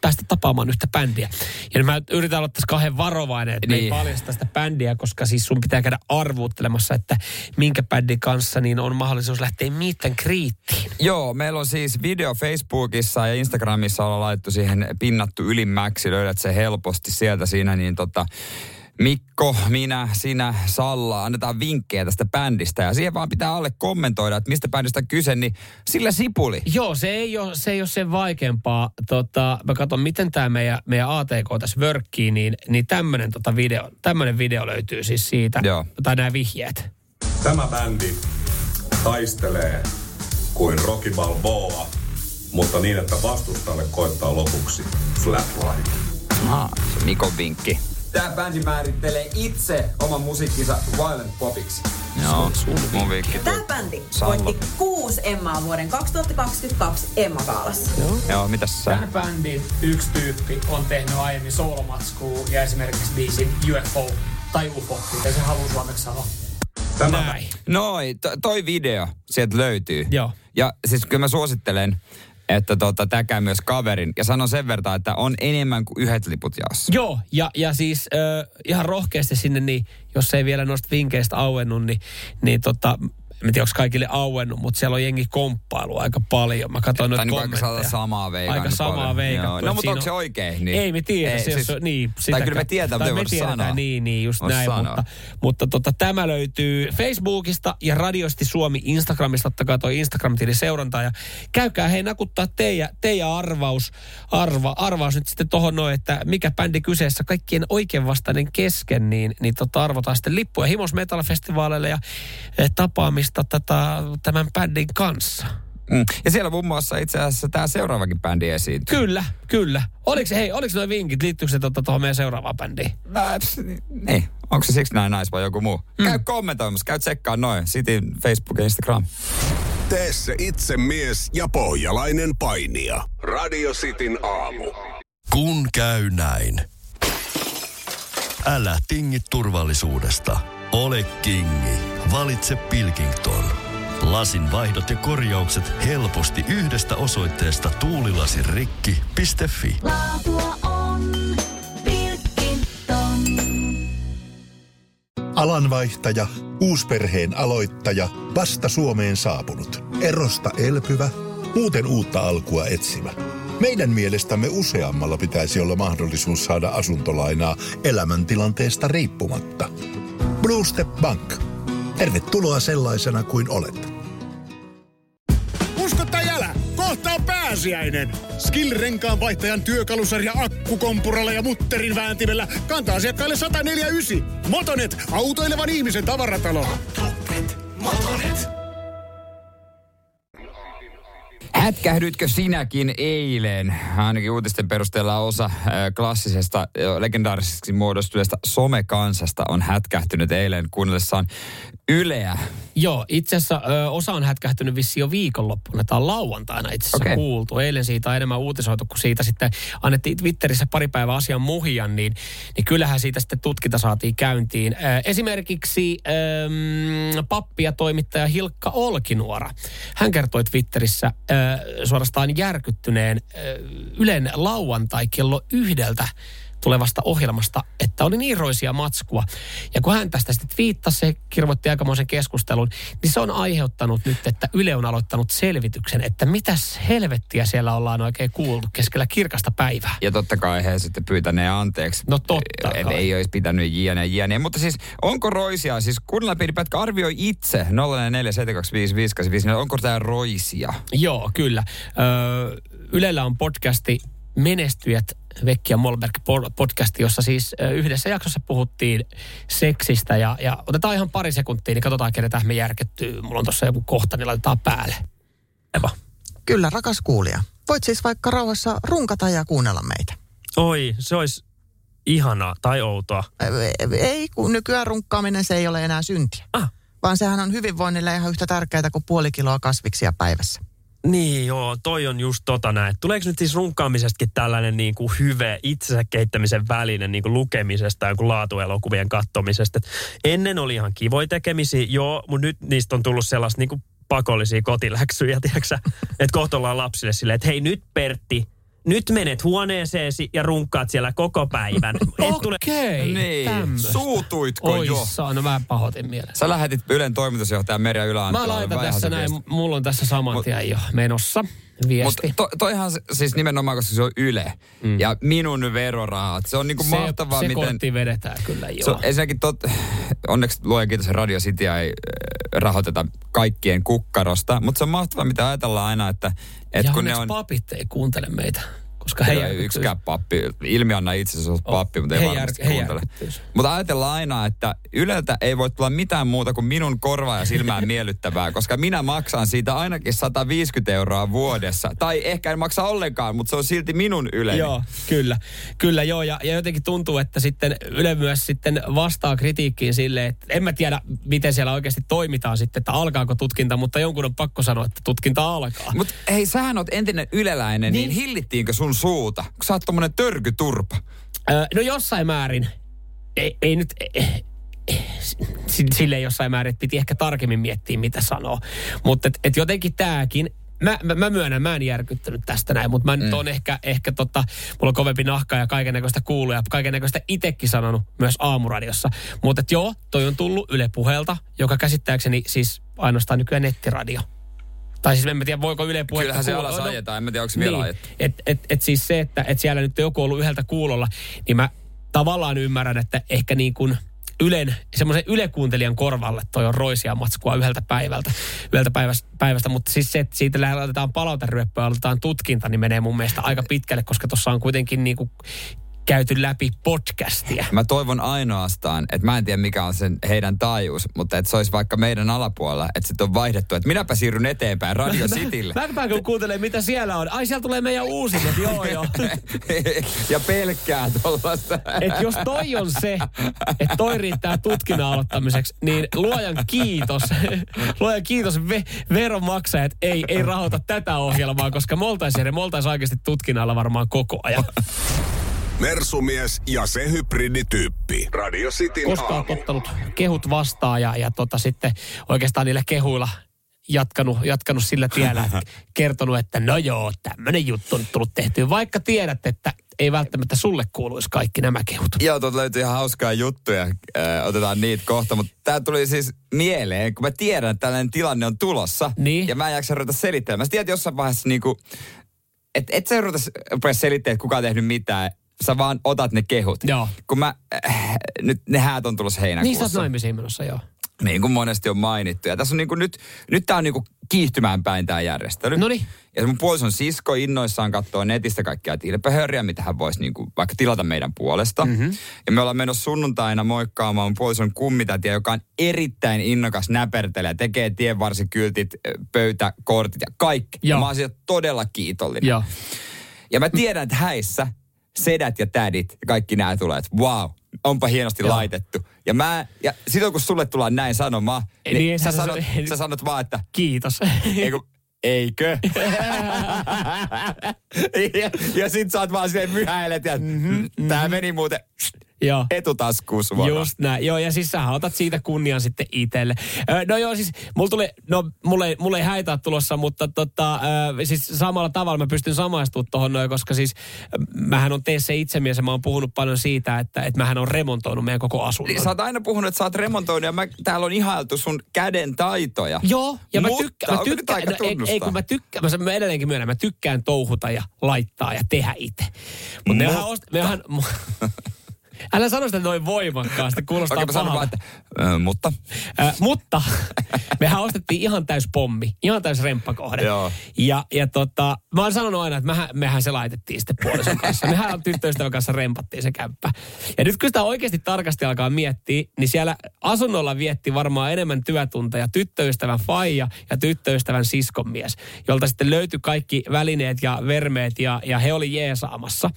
päästä tapaamaan yhtä bändiä. Ja mä yritän olla tässä kahden varovainen, että ei paljasta sitä bändiä, koska siis sun pitää käydä arvuuttelemassa, että minkä bändin kanssa niin on mahdollisuus lähteä miitten kriittiin. Joo, meillä on siis video Facebookissa ja Instagramissa ollaan laittu siihen pinnattu ylimmäksi, löydät se helposti sieltä siinä, niin Mikko, minä, sinä, Salla, annetaan vinkkejä tästä bändistä ja siihen vaan pitää alle kommentoida, että mistä bändistä on kyse, niin sillä sipuli. Joo, se ei ole sen vaikeampaa. Mä katson, miten tämä meidän ATK tässä vörkkii, niin tämmönen video löytyy siis siitä, tai nämä vihjeet. Tämä bändi taistelee kuin Rocky Balboa, mutta niin, että vastustajalle koittaa lopuksi flatline. Se Mikon vinkki. Tämä bändi määrittelee itse oman musiikkinsa Violent Popiksi. Joo, mun viikki. Tämä bändi voitti 6 Emmaa vuoden 2022 Emma-gaalassa. Joo, mitäs sä? Tämän bändin yksi tyyppi on tehnyt aiemmin soolomatskua ja esimerkiksi biisin UFO tai UFO, mitä se haluaa suomeksi sanoa. Toi video sieltä löytyy. Joo. Ja siis kyllä mä suosittelen, että tämä käy myös kaverin. Ja sanon sen verran, että on enemmän kuin yhdet liput jaossa. Joo, ja siis ihan rohkeasti sinne, niin jos ei vielä noista vinkeistä auennut, niin en tiedä, onko kaikille auennut, mutta siellä on jengi komppailu aika paljon. Mä katsoin noita kommentteja. Aika samaa veikannut. No, mutta onko se oikein? Niin. Ei me tiedä. Tai kyllä me tiedetään, mutta ei voida sanoa. Niin, just näin. Mutta tämä löytyy Facebookista ja Radiosti Suomi Instagramista. Ottakaa toi Instagram-tili seurantaa ja käykää hei nakuttaa teidän arvaus nyt sitten tohon noin, että mikä bändi kyseessä kaikkien oikein vastainen kesken, niin arvotaan sitten lippuja Himos Metal-festivaaleille ja tapaamista tämän bändin kanssa. Ja siellä muun muassa itse asiassa tämä seuraavakin bändi esiintyy. Kyllä. Oliko nuo vinkit, liittyykö se tuohon meidän seuraavaan bändiin? Niin. Onko se siksi näin nais vai joku muu? Käy kommentoimassa, käy tsekkaan noin. Cityn Facebook ja Instagram. Tee se itse mies ja pohjalainen painija. Radio Cityn aamu. Kun käy näin. Älä tingi turvallisuudesta. Ole kingi. Valitse Pilkington. Lasinvaihdot ja korjaukset helposti yhdestä osoitteesta tuulilasirikki.fi. Laatua on Pilkington. Alanvaihtaja, uusperheen aloittaja, vasta Suomeen saapunut, erosta elpyvä, muuten uutta alkua etsimä. Meidän mielestämme useammalla pitäisi olla mahdollisuus saada asuntolainaa elämäntilanteesta riippumatta. Step Bank. Tervetuloa sellaisena kuin olet. Usko tai älä, kohta on pääsiäinen. Skill-renkaan vaihtajan työkalusarja akkukompuralla ja mutterin vääntimellä kantaa asiakkaille 149. Motonet, autoilevan ihmisen tavaratalo. Motonet. Hätkähdytkö sinäkin eilen? Ainakin uutisten perusteella osa klassisesta legendaariseksi muodostuneesta somekansasta on hätkähtynyt eilen kuunnellessaan Yleä. Joo, itse asiassa osa on hätkähtynyt vissiin jo viikonloppuna. Tämä on lauantaina itse asiassa kuultu. Eilen siitä on enemmän uutisoitu, kun siitä sitten annettiin Twitterissä pari päivää asian muhian, niin kyllähän siitä sitten tutkinta saatiin käyntiin. Esimerkiksi pappi ja toimittaja Hilkka Olkinuora. Hän kertoi Twitterissä suorastaan järkyttyneen Ylen lauantai kello 1 tulevasta ohjelmasta, että oli niin roisia matskua. Ja kun hän tästä sitten viittasi, se kirvoitti aikamoisen keskustelun, niin se on aiheuttanut nyt, että Yle on aloittanut selvityksen, että mitäs helvettiä siellä ollaan oikein kuultu keskellä kirkasta päivää. Ja totta kai he sitten pyytäneen anteeksi. No totta kai. Ei olisi pitänyt jne. Mutta siis onko roisia? Siis kuunnella piiripätkä arvioi itse 047255854. Onko tämä roisia? Joo, kyllä. Ylellä on podcasti Menestyjät, Vekki ja Molberg podcasti, jossa siis yhdessä jaksossa puhuttiin seksistä ja otetaan ihan pari sekuntia, niin katsotaan, keretään me järkettyy. Mulla on tuossa joku kohta, niin laitetaan päälle. Emma. Kyllä, rakas kuulija. Voit siis vaikka rauhassa runkata ja kuunnella meitä. Oi, se olisi ihanaa tai outoa. Ei, kun nykyään runkkaaminen se ei ole enää syntiä. Ah. Vaan sehän on hyvinvoinnille ihan yhtä tärkeää kuin 0,5 kiloa kasviksia päivässä. Niin joo, toi on just tota näin. Tuleeko nyt siis runkaamisestakin tällainen niin kuin hyve itsensä kehittämisen väline niin kuin lukemisesta ja joku laatuelokuvien katsomisesta? Ennen oli ihan kivoja tekemisiä, joo, mutta nyt niistä on tullut sellaista niin kuin pakollisia kotiläksyjä, tiiäksä? Että kohta ollaan lapsille silleen, että hei nyt Pertti, nyt menet huoneeseesi ja runkkaat siellä koko päivän. Okei, niin. Suutuitko jo? Oissa, no mä pahoitin mielessä. Sä lähetit Ylen toimitusjohtajan Meri Ylanttila. Mä laitan tässä näin, mulla on tässä saman tien jo menossa viesti. Mutta toihan siis nimenomaan, koska se on Yle ja minun verorahat. Se on niinku mahtavaa, se miten... Se kortti vedetään kyllä joo. Ensinnäkin onneksi luojan kiitos, Radio Cityä ei rahoiteta kaikkien kukkarosta, mutta se on mahtavaa, mitä ajatellaan aina, että ja kun onneksi ne on... papit ei kuuntele meitä, koska he järkyttyisivät. Yksikään pappi, ilmianna itse asiassa pappi, mutta ei varmasti kuuntele. Mutta ajatellaan aina, että Yleltä ei voi tulla mitään muuta kuin minun korvaa ja silmään miellyttävää, koska minä maksan siitä ainakin 150 € vuodessa. Tai ehkä en maksa ollenkaan, mutta se on silti minun Yleni. Joo, kyllä joo. Ja jotenkin tuntuu, että sitten Yle myös sitten vastaa kritiikkiin silleen, että en mä tiedä, miten siellä oikeasti toimitaan sitten, että alkaako tutkinta, mutta jonkun on pakko sanoa, että tutkinta alkaa. Mutta hei, sähän oot entinen yleläinen, niin hillittiinkö sun suuta, kun sä oot tommonen törkyturpa? No jossain määrin. Ei nyt... Silleen jossain määrin, että piti ehkä tarkemmin miettiä, mitä sanoo. Mutta et jotenkin tääkin... Mä myönnän, mä en järkyttänyt tästä näin, mutta mä nyt on ehkä mulla on kovempi nahka ja kaikennäköistä kuuluu ja kaikennäköistä itekin sanonut myös aamuradiossa. Mutta joo, toi on tullut Yle Puhelta, joka käsittääkseni siis ainoastaan nykyään nettiradio. Tai siis en mä tiedä, voiko Yle Puhetta... Kyllähän se alas ajetaan, en mä tiedä, onko se vielä ajettu. Et siis se, että siellä nyt joku on ollut yhdeltä kuulolla, niin mä tavallaan ymmärrän, että ehkä niin kuin semmoisen Yle-kuuntelijan korvalle toi on roisia matskua yhdeltä päivästä, mutta siis se, että siitä laitetaan palauteryöppöä, aloitetaan tutkinta, niin menee mun mielestä aika pitkälle, koska tuossa on kuitenkin niin kuin käyty läpi podcastia. Mä toivon ainoastaan, että mä en tiedä mikä on sen heidän taajuus, mutta että se olisi vaikka meidän alapuolella, että sitten on vaihdettu, että minäpä siirryn eteenpäin Radio Citylle. Lähdetään kun kuuntelee, mitä siellä on. Ai, siellä tulee meidän uusimmat, joo. Ja pelkkää tuollaista. Että jos toi on se, että toi riittää tutkinnan aloittamiseksi, niin luojan kiitos veronmaksajat ei rahoita tätä ohjelmaa, koska me oltaisiin oikeasti tutkinnalla varmaan koko ajan. Mersumies ja se hybridityyppi. Radio Cityn aamu. Koska olet ottanut kehut vastaan ja sitten oikeastaan niillä kehuilla jatkanut sillä tiellä, että kertonut, että no joo, tämmöinen juttu on tullut tehtyä, vaikka tiedät, että ei välttämättä sulle kuuluisi kaikki nämä kehut. Joo, tuolta löytyy ihan hauskaa juttuja. Otetaan niitä kohta, mutta tää tuli siis mieleen, kun mä tiedän, että tällainen tilanne on tulossa. Niin? Ja mä en jaksa ruveta selittelemään. Mä tiedän, että jossain vaiheessa niinku, et sä ruveta selittää, että kuka on tehnyt mitään. Sä vaan otat ne kehut. Joo. Kun mä, nyt ne häät on tulossa heinäkuussa. Niin sä oot naimisiin menossa, joo. Niin kuin monesti on mainittu. Ja tässä on niinku nyt tää on niinku kiihtymään päin tää järjestely. Noniin. Ja mun puolison sisko innoissaan katsoo netistä kaikkia tilpehörjää, mitä hän voisi niinku vaikka tilata meidän puolesta. Mm-hmm. Ja me ollaan menossa sunnuntaina moikkaamaan mun puolison kummitätiä, joka on erittäin innokas näpertelee, tekee tienvarsikyltit, pöytäkortit ja kaikki. Joo. Mä oon siitä todella kiitollinen. Joo. Ja mä tiedän, että häissä sedät ja tädit ja kaikki nämä tulee, että wow, onpa hienosti Joo. laitettu. Ja mä, ja silloin kun sulle tullaan näin sanomaan, niin sä sanot vaan, että kiitos. Eikö? ja sit sä oot vaan silleen myhäilet ja tää meni muuten etutaskuun suoraan. Just näin. Joo, ja siis sä otat siitä kunnian sitten itselle. No joo, siis mulle ei häitä tulossa, mutta siis samalla tavalla mä pystyn samaistumaan tohon noin, koska siis mähän on tee se itsemies ja mä oon puhunut paljon siitä, että mähän on remontoinut meidän koko asunnon. Sä oot aina puhunut, että sä oot remontoinut ja täällä on ihailtu sun käden taitoja. Joo, ja mutta, mä edelleenkin myönnän, mä tykkään touhuta ja laittaa ja tehdä itse. Mutta mehän älä sano sitä noin voimakkaasti, kuulostaa pahalta. Mutta mehän ostettiin ihan täys pommi, ihan täys remppakohde. Joo. Ja mä oon sanonut aina, että mehän se laitettiin sitten puolison kanssa. Mehän tyttöystävän kanssa rempattiin se kämppä. Ja nyt kun sitä oikeasti tarkasti alkaa miettiä, niin siellä asunnolla vietti varmaan enemmän työtunteja tyttöystävän faija ja tyttöystävän siskonmies, jolta sitten löytyi kaikki välineet ja vermeet ja he oli jeesaamassa.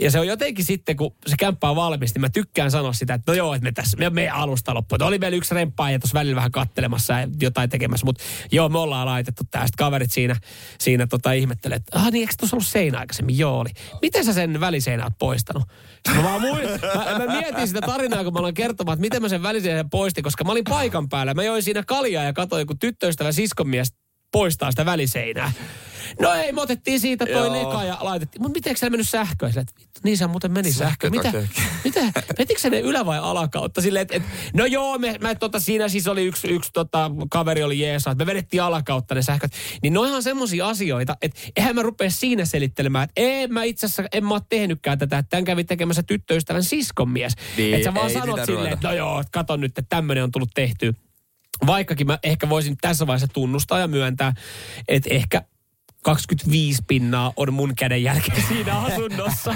Ja se on jotenkin sitten, kun se kämppä on valmis, niin mä tykkään sanoa sitä, että no joo, että me alusta loppuun. Oli vielä yksi remppaa ja tuossa välillä vähän kattelemassa ja jotain tekemässä, mutta joo, me ollaan laitettu tää. Sitten kaverit siinä ihmettelee, että niin eikö tuossa ollut seinä aikaisemmin? Joo oli. Miten sä sen väliseinä oot poistanut? Mä mietin sitä tarinaa, kun mä aloin kertomaan, että miten mä sen väliseinä poistin, koska mä olin paikan päällä. Mä join siinä kaljaa ja katsoin, kun tyttöystävä siskonmies poistaa sitä väliseinää. No ei, me otettiin siitä toi leka ja laitettiin. Mutta miten eikö siellä mennyt sähköä? Sillä, niin se muuten meni sähköä. Mitä? Metikö se ne ylä- vai alakautta? Silleen, no joo, siinä siis oli yksi kaveri oli jeesa, että me vedettiin alakautta ne sähköt. Niin noihan on semmosia asioita, että eihän mä rupea siinä selittelemään, että en mä ole tehnytkään tätä, että tämän kävi tekemässä tyttöystävän siskonmies. Niin, että sä vaan sanot silleen, että no joo, kato nyt, että tämmönen on tullut tehtyä. Vaikkakin mä ehkä voisin tässä vaiheessa tunnustaa ja myöntää, että ehkä 25% on mun käden jälkeen siinä asunnossa,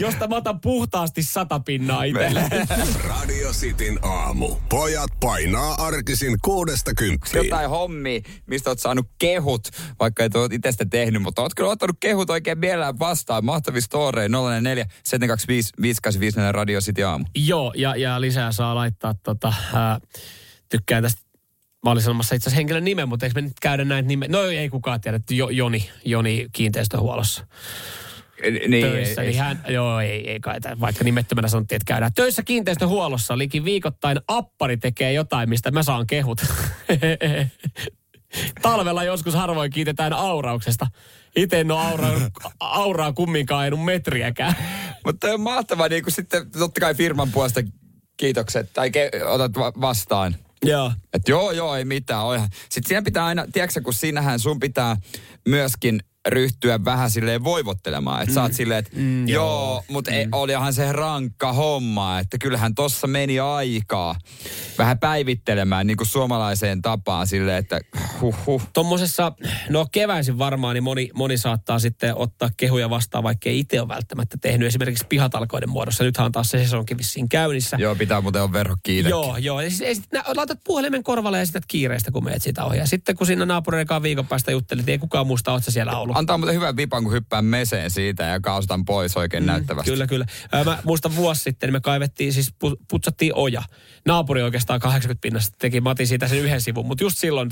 josta mä otan puhtaasti 100% itselle. Radio Cityn aamu. Pojat painaa arkisin 6-10. Jotain hommia, mistä oot saanut kehut, vaikka et oot itsestä tehnyt, mutta oot kyllä ottanut kehut oikein mielellään vastaan. Mahtavia storeja 047255854 Radio City aamu. Joo, ja lisää saa laittaa tykkään tästä. Mä olin sanomassa itse asiassa henkilön nimen, mutta eikö me nyt käydä näitä nimeä? No ei kukaan tiedä, että Joni kiinteistöhuollossa töissä. Ei. Ei kai. Vaikka nimettömänä sanottiin, että käydään töissä kiinteistöhuollossa. Liikin viikoittain appari tekee jotain, mistä mä saan kehut. Talvella joskus harvoin kiitetään aurauksesta. Itse en ole auraa kumminkaan enun metriäkään. Mutta on mahtavaa, niin kun sitten totta kai firman puolesta kiitokset tai otat vastaan. Joo. Että joo, ei mitään. Sitten siinä pitää aina, tiedätkö kun siinähän sun pitää myöskin ryhtyä vähän silleen voivottelemaan. Että sä oot silleen, että joo, mutta olihan se rankka homma, että kyllähän tossa meni aikaa vähän päivittelemään niin kuin suomalaiseen tapaan silleen, että huh. Tuommoisessa, no keväisin varmaan, niin moni saattaa sitten ottaa kehuja vastaan, vaikka ei itse ole välttämättä tehnyt esimerkiksi pihatalkoiden muodossa. Nythän on taas se sesonkin vissiin käynnissä. Joo, pitää muuten on verho kiinni. Joo. Ja siis laitat puhelimen korvalle ja esität kiireistä, kun meet sitä ohi. Ja sitten kun siinä naapureikaan viikon päästä juttelit, ei kukaan muusta, oot sä siellä ollut. Antaa muuten hyvän vipan, kun hyppää meseen siitä ja kaasutan pois oikein näyttävästi. Kyllä. Mä muistan vuosi sitten, niin me kaivettiin, siis putsattiin oja. Naapuri oikeastaan 80 pinnasta teki Mati siitä sen yhden sivun, mutta just silloin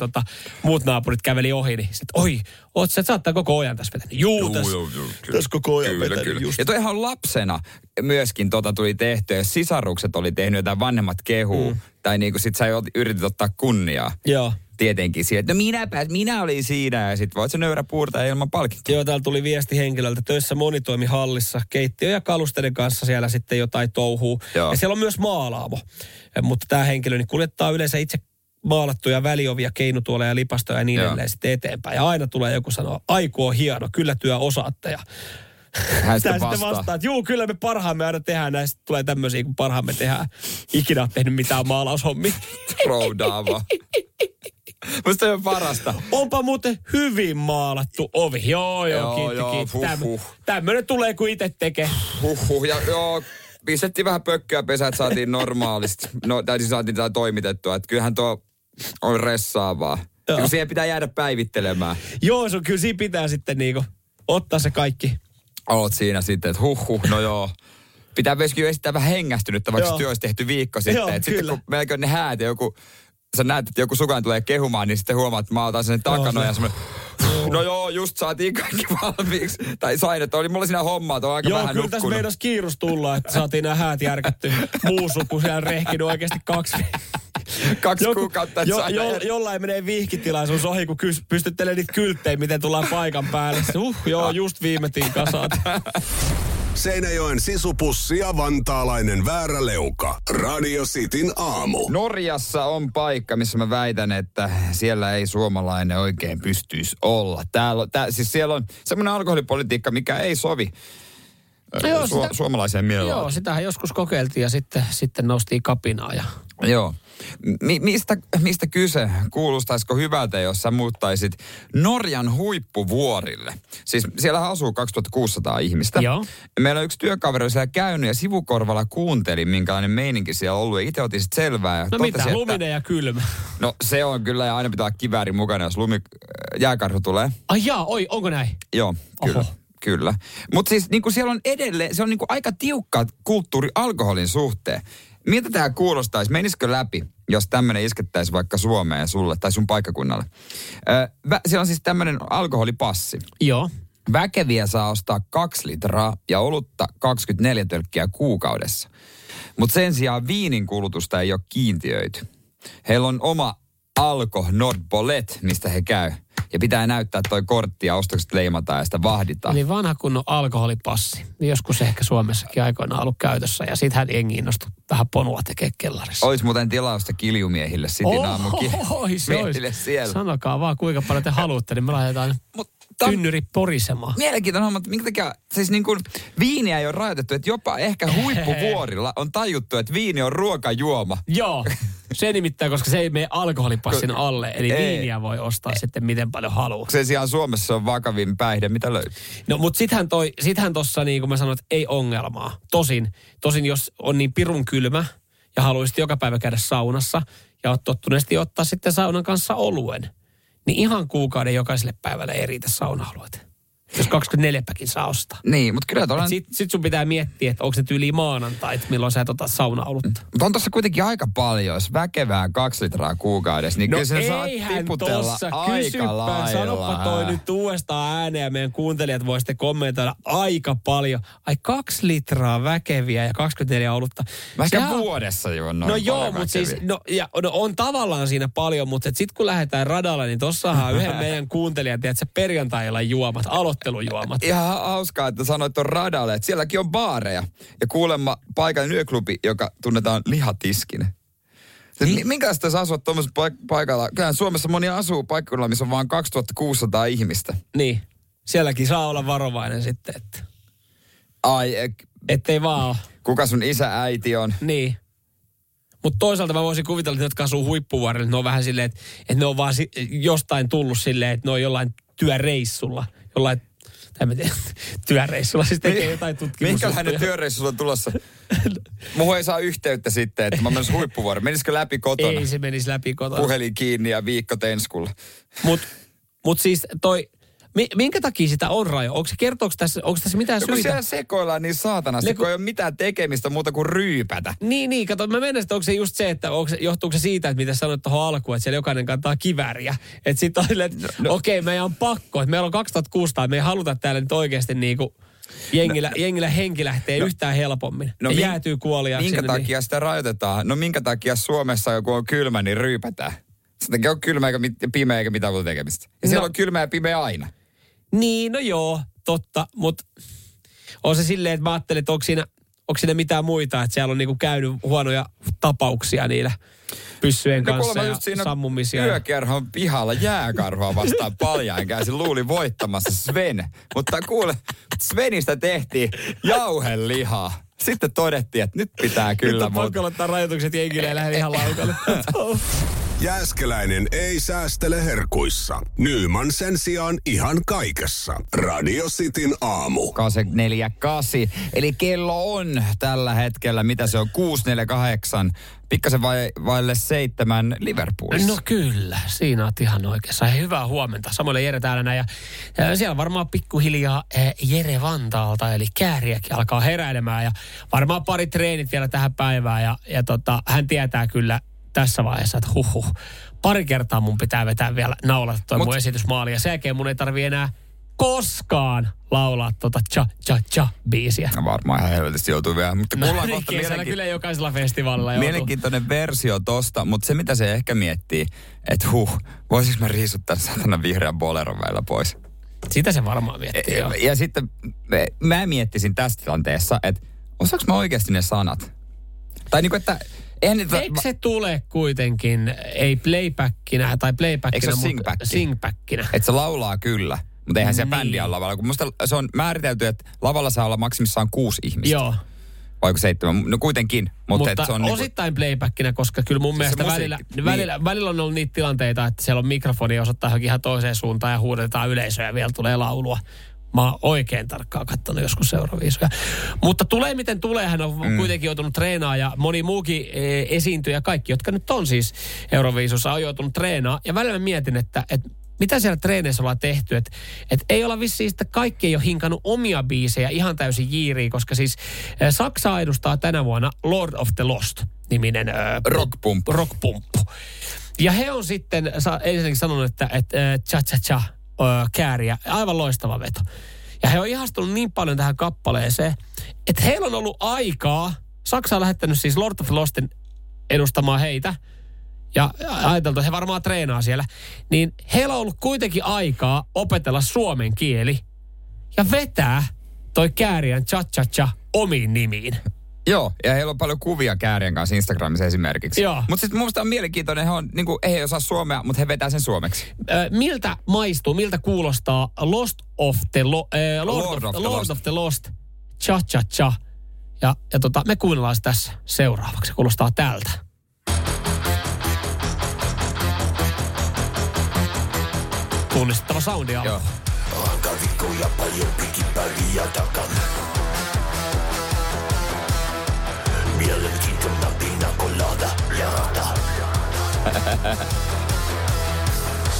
muut naapurit käveli ohi, niin sit, oi, oot sä, saattaa koko ojan tässä vetänyt. Tässä koko ojan vetänyt just. Ja toi ihan lapsena myöskin tuli tehty, jos sisarukset oli tehnyt jotain vanhemmat kehuu, tai niinku sit sä yritit ottaa kunniaa. Joo. Tietenkin siihen, että no minä olin siinä ja sitten voit se nöyrä puurtaa ilman palkintoa. Joo, täällä tuli viesti henkilöltä, töissä monitoimihallissa, keittiö ja kalusteiden kanssa siellä sitten jotain touhuu. Joo. Ja siellä on myös maalaamo, mutta tämä henkilö niin kuljettaa yleensä itse maalattuja väliovia, keinutuoleja ja lipastoja ja niin edelleen sitten eteenpäin. Ja aina tulee joku sanoa, aiku on hieno, kyllä työ osaatte ja... Hän sitten vastaa, että juu, kyllä me parhaamme aina tehdään. Näistä tulee tämmöisiä, kun parhaamme tehdään. Ikinä on tehnyt mitään maalaushommia. Proudaava. Musta on parasta. Onpa muuten hyvin maalattu ovi. Joo, kiitti. Tämmönen tulee, kun itse tekee. Joo. Pistettiin vähän pökköä pesät, saatiin normaalisti. No, tai siis saatiin tätä toimitettua. Että kyllähän tuo on ressaavaa. Kun siihen pitää jäädä päivittelemään. Joo, se on kyllä siinä pitää sitten niinku ottaa se kaikki. Olet siinä sitten, että no joo. Pitää myöskin esittää vähän hengästynyttä, vaikka työ olisi tehty viikko sitten. Joo, et sitten kun melkein ne häät ja joku, sä näet, että joku sukaan tulee kehumaan, niin sitten huomaat, että mä otan sen takanoja ja semmoinen, no joo, just saatiin kaikki valmiiksi. Tai sain, että oli mulla siinä hommaa, että on aika vähän nukkunut. Joo, kyllä tässä meidän kiirus tullaan, että saatiin nämä häät järkätty. Muu suku siellä on rehkinyt oikeasti kaksi kuukautta. Jollain menee vihkitilaisuus ohi, kun pystyttelee niitä kylttejä, miten tullaan paikan päälle. Just viimetin kasat. Seinäjoen sisupussi ja vantaalainen vääräleuka. Radio Cityn aamu. Norjassa on paikka, missä mä väitän, että siellä ei suomalainen oikein pystyisi olla. Siis siellä on semmoinen alkoholipolitiikka, mikä ei sovi suomalaiseen mieleen. Joo, sitähän joskus kokeiltiin ja sitten noustiin kapinaa. Ja... Joo. Mistä kyse? Kuulostaisiko hyvältä, jos sä muuttaisit Norjan huippuvuorille? Siis siellä asuu 2600 ihmistä. Joo. Meillä on yksi työkaveri siellä käynyt ja sivukorvalla kuunteli, minkälainen meininki siellä on ollut. Ja itse otin sitten selvää. Ja mitä? Luminen ja kylmä. No se on kyllä ja aina pitää olla kivääri mukana, jos jääkarhu tulee. Onko näin? Joo, kyllä. Oho. Kyllä. Mutta siis niinku siellä on edelleen, se on niinku aika tiukka kulttuuri alkoholin suhteen. Miltä tämä kuulostaisi? Menisikö läpi, jos tämmöinen iskettäisi vaikka Suomeen sulle tai sun paikkakunnalle? Siellä on siis tämmöinen alkoholipassi. Joo. Väkeviä saa ostaa 2 litraa ja olutta 24 tölkkiä kuukaudessa. Mutta sen sijaan viinin kulutusta ei ole kiintiöity. Heillä on oma Alko Nordbolet, mistä he käy. Ja pitää näyttää toi kortti ja ostokset leimataan ja sitä vahditaan. Eli vanha kunnon alkoholipassi. Joskus ehkä Suomessakin aikoinaan ollut käytössä. Ja siitähän jengi innostui vähän ponua tekee kellarissa. Ois muuten tilausta kiljumiehille sitin aamukin. Ois. Siellä. Sanokaa vaan kuinka paljon te haluatte, niin me lähdetään tynnyri porisemaan. Mielenkiintoinen homma, minkä takia siis niin kuin viiniä ei ole rajoitettu. Että jopa ehkä huippuvuorilla on tajuttu, että viini on ruokajuoma. Joo. Se nimittäin, koska se ei mene alkoholipassin alle, eli viiniä voi ostaa sitten miten paljon haluaa. Sen sijaan Suomessa on vakavin päihde, mitä löytyy? No, mutta sittenhän tossa niin kuin mä sanoin, että ei ongelmaa. Tosin jos on niin pirun kylmä ja haluaisit joka päivä käydä saunassa ja oot tottuneesti ottaa sitten saunan kanssa oluen, niin ihan kuukauden jokaiselle päivälle ei riitä sauna-alueet. Jos 24-päkin saa ostaa. Niin, mutta kyllä tuollainen... Sitten sun pitää miettiä, että onko se tyyli maanantai, että milloin sä et ota saunaolutta. Mutta on tossa kuitenkin aika paljon, jos väkevää 2 litraa kuukaudessa, niin kyllä se saa tiputella tossa. Aika kysypä, lailla. Sanoppa toi nyt uudestaan ääneen ja meidän kuuntelijat voi sitten kommentoida aika paljon. Ai 2 litraa väkeviä ja 24 olutta. Vähkä vuodessa jo on noin. No joo, mutta siis on tavallaan siinä paljon, mutta sitten kun lähdetään radalla, niin tossahan yhden meidän kuuntelijat, tiedät sä perjantailla juomat aloittaa. Ihan hauskaa, että sanoit tuon radalle, että sielläkin on baareja. Ja kuulemma paikallinen yöklubi, joka tunnetaan lihatiskin. Minkälaista sä asut tuollaisessa paikalla? Kyllähän Suomessa moni asuu paikkakunnalla, missä on vaan 2600 ihmistä. Niin. sielläkin saa olla varovainen sitten, että... Ettei vaan ole. Kuka sun isä, äiti on? Niin. Mutta toisaalta mä voisin kuvitella, että ne, jotka asuu huippuvuorille, ne on vähän silleen, että ne on vaan jostain tullut silleen, että ne on jollain työreissulla. Jollain, tai mä tiedän, työreissulla siis tekee jotain tutkimusta. Minkälainen työreissulla on tulossa? Muhun ei saa yhteyttä sitten, että mä menisin huippuvuorille. Menisikö läpi kotona? Ei se menisi läpi kotona. Puhelin kiinni ja viikko tenskulla. Mut siis toi... Minkä takia sitä on rajo? Onko tässä mitään syitä? Kun siellä sekoillaan niin saatanasti, kun ei ole mitään tekemistä muuta kuin ryypätä. Niin, kato, mä menen, että onko se just se, että johtuuko se siitä, että mitä sanoit tuohon alkuun, että siellä jokainen kantaa kivääriä. Että sit on silleen, että okei, meidän on pakko, että meillä on 2600, me ei haluta täällä nyt oikeasti niinku... Jengillä henki lähtee yhtään helpommin. No, jäätyy kuoliaaksi. Minkä takia niin sitä rajoitetaan? No minkä takia Suomessa joku on kylmä, niin ryypätään? Sittenkin on kylmä eikä pimeä eikä mitään muuta tekemistä. Ja siellä on kylmä ja pimeä aina. Niin, no joo, totta, mutta on se silleen, että mä ajattelin, että onko siinä mitään muita, että siellä on niinku käynyt huonoja tapauksia niillä pyssyjen kanssa ja sammumisia. Yökerhon pihalla jääkarhua vastaan paljaan käsi luuli voittamassa Sven, mutta kuule, Svenistä tehtiin jauhelihaa. Sitten todettiin, että nyt pitää kyllä muuta. Nyt on pakko ottaa rajoitukset jengille ja lähde ihan laukalle. Jääskeläinen ei säästele herkuissa. Nyman sen sijaan ihan kaikessa. Radio Cityn aamu. 8:48. Eli kello on tällä hetkellä, mitä se on, 6:48. Pikkasen vaille 7 Liverpoolissa. No kyllä, siinä on ihan oikeassa. Hyvää huomenta. Samoin Jere täällä näin. Ja siellä varmaan pikkuhiljaa Jere Vantaalta, eli Käärijäkin alkaa heräilemään. Ja varmaan pari treenit vielä tähän päivään. Ja hän tietää kyllä tässä vaiheessa, että pari kertaa mun pitää vetää vielä naulata toi mun esitysmaali. Ja sen jälkeen mun ei tarvii enää koskaan laulaa cha-cha-cha-biisiä. No varmaan ihan helvetisti joutuu vielä. Mutta mulla on kohta kyllä jokaisella festivaalilla joutuu. Mielenkiintoinen versio tosta, mutta se mitä se ehkä miettii, että voisinko mä riisuttaa satana vihreän boleron välillä pois? Sitä se varmaan miettii, joo. Ja sitten mä miettisin tässä tilanteessa, että osaanko mä oikeasti ne sanat? Tai niinku, että... Eikö se tule kuitenkin, ei playbackinä tai playbackinä, mutta singbackinä? Että se laulaa kyllä, mutta eihän se bändi ole lavalla. Kun musta se on määritelty, että lavalla saa olla maksimissaan 6 ihmistä. Joo. Vaikka 7, no kuitenkin. Mutta se on osittain niinku playbackinä, koska kyllä mun mielestä välillä on ollut niitä tilanteita, että siellä on mikrofoni osoittaa johonkin ihan toiseen suuntaan ja huudetaan yleisöä ja vielä tulee laulua. Mä oon oikein tarkkaan katsonut joskus Euroviisuja. Mutta tulee miten tulee, hän on kuitenkin joutunut treenaamaan ja moni muukin esiintyjä, kaikki, jotka nyt on siis Euroviisussa, on joutunut treenaamaan. Ja välillä mä mietin, että mitä siellä treeneissä ollaan tehty, että ei olla vissiin, että kaikki ei ole hinkannut omia biisejä ihan täysin jiiriin, koska siis Saksaa edustaa tänä vuonna Lord of the Lost-niminen rockpumppu. Ja he on sitten ensinnäkin sanonut, että cha-cha-cha. Kääriä. Aivan loistava veto. Ja he on ihastunut niin paljon tähän kappaleeseen, että heillä on ollut aikaa. Saksa on lähettänyt siis Lord of Lostin edustamaan heitä. Ja ajateltu, että he varmaan treenaa siellä. Niin heillä on ollut kuitenkin aikaa opetella suomen kieli ja vetää toi Kääriän cha-cha-cha omiin nimiin. Joo, ja heillä on paljon kuvia Käärijän kanssa Instagramissa esimerkiksi. Mutta sitten mun mielestä on mielenkiintoinen, he on, niin kuin, ei osaa suomea, mutta he vetää sen suomeksi. Miltä maistuu, miltä kuulostaa Lord of the Lost, cha cha cha. Ja me kuunnellaan se tässä seuraavaksi, se kuulostaa tältä. Tunnistettava soundia. Joo. Rankavikkoja paljon pikipäriä takana. Mielenkiintona pina colada ja rata.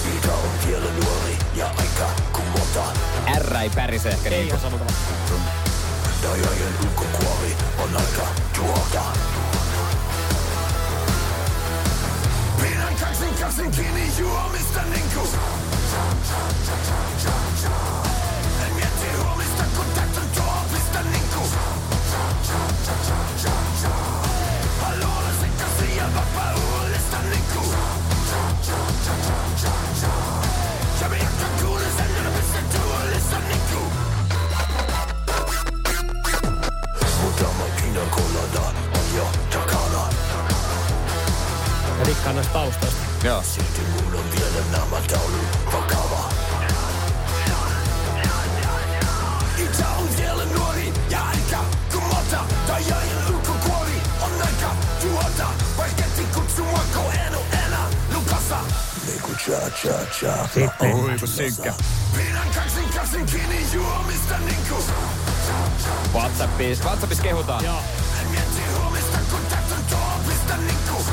Siitä on vielä nuori ja aika kumota. R ei pärise ehkä niin. Ei ole samalla. Dajajan ulkokuori on aika juoda. Pidän kaksin kiinni juomista ninku. En mietti huomista kun tähtön tuopista ninku. Ja rikkaan näistä taustasta. Joo. Silti mun on vielä nämä taulu vakava. Sitten. Oi, kun synkkä. Pidän kaksin kiinni juomista niinku. WhatsAppis kehutaan. Joo. En mietti huomista, kun täytyy tuopista niinku.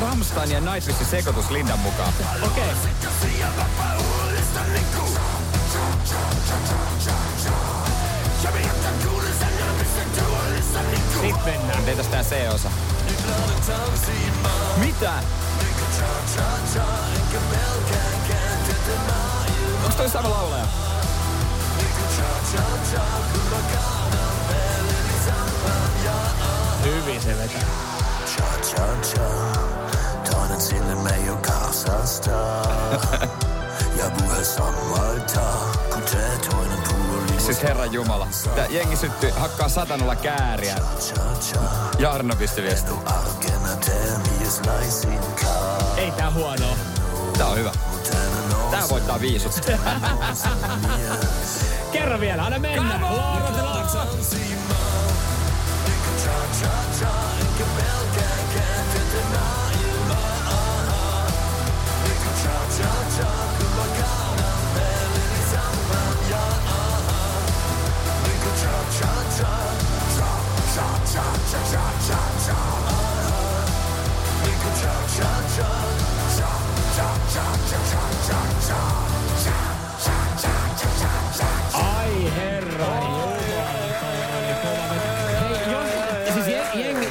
Rammstein ja Nightwishin sekoitus Lindan mukaan. Okei. Sitten mennään. Teetäs tää C-osa. Mitä? Onks toi sama laulaja? Hyvin se vetää. Toinen sille meidän kasasta. Ja puhe samalta, kun tee toinen puoli. Siis herran jumala. Tää jengi sytty hakkaa satanolla Kääriä. Jarno pisti viesti. Ei tää huono. Tää on hyvä. Tää voittaa viisut. Kerran vielä, anna mennä. Ai herra.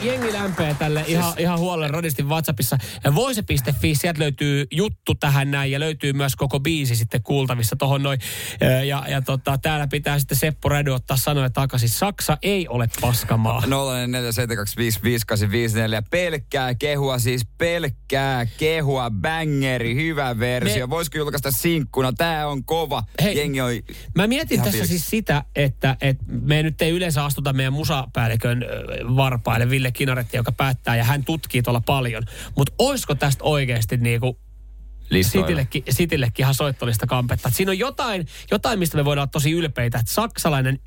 Jengi lämpee tälle ihan huolella radistin WhatsAppissa. Voise.fi, sieltä löytyy juttu tähän näin ja löytyy myös koko biisi sitten kuultavissa tohon noin. Ja täällä pitää sitten Seppo Rädy ottaa sanoja takaisin. Saksa ei ole paskamaa. 047255854. Pelkkää kehua, siis pelkkää kehua. Bängeri, hyvä versio. Voisiko julkaista sinkkuna? Tää on kova. Hei, jengi on... Mä mietin tässä siis sitä, että me nyt ei yleensä astuta meidän musapäällikön varpaille Ville Kinaretti, joka päättää, ja hän tutkii tuolla paljon. Mutta oisko tästä oikeasti niinku Sitillekin ihan soittolista kampetta? Et siinä on jotain, mistä me voidaan olla tosi ylpeitä, että saksalainen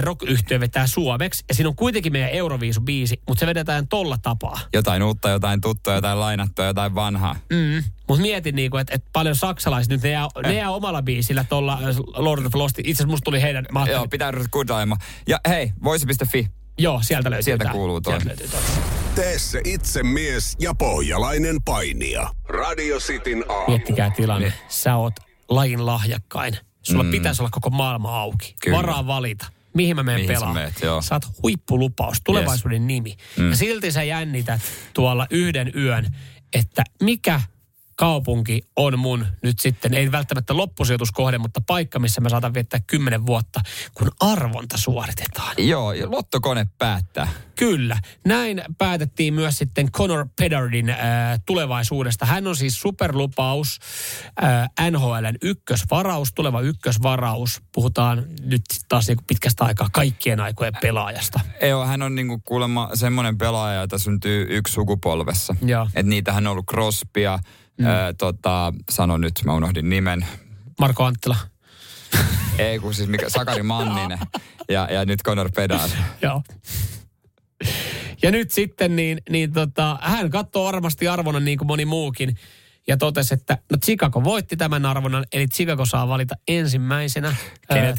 rock-yhtye vetää suomeksi, ja siinä on kuitenkin meidän Euroviisu-biisi, mutta se vedetään tolla tapaa. Jotain uutta, jotain tuttua, jotain lainattua, jotain vanhaa. Mutta mietin, niinku, että paljon saksalaiset nyt, ne jää omalla biisillä tuolla Lord of Lost. Itse asiassa musta tuli heidän mahtavan. Joo, pitää ruveta kudaimaa. Ja hei, voisi.fi. Joo, sieltä löytyy. Sieltä kuuluu toi. Tee se itse mies ja pohjalainen painija. Radio Cityn aamu. Miettikää tilanne. Sä oot lajin lahjakkain. Sulla pitäisi olla koko maailma auki. Kyllä. Varaa valita. Mihin mä menen pelaamaan? Sä oot huippulupaus, tulevaisuuden nimi. Ja silti sä jännität tuolla yhden yön, että mikä kaupunki on mun nyt sitten, ei välttämättä loppusijoituskohde, mutta paikka, missä mä saatan viettää 10 vuotta, kun arvonta suoritetaan. Joo, ja lottokone päättää. Kyllä. Näin päätettiin myös sitten Connor Pedardin tulevaisuudesta. Hän on siis superlupaus, NHL:n ykkösvaraus, tuleva ykkösvaraus. Puhutaan nyt taas niin kuin pitkästä aikaa kaikkien aikojen pelaajasta. Joo, hän on niin kuin kuulemma semmoinen pelaaja, jota syntyy yksi sukupolvessa. Että niitähän on ollut Crosbya. Sano nyt, mä unohdin nimen. Marko Anttila. Ei kun siis Sakari Manninen ja nyt Connor Pedard. Joo. Ja nyt sitten niin hän katsoo varmasti arvonnan niin kuin moni muukin ja totesi, että no Chicago voitti tämän arvonnan, eli Chicago saa valita ensimmäisenä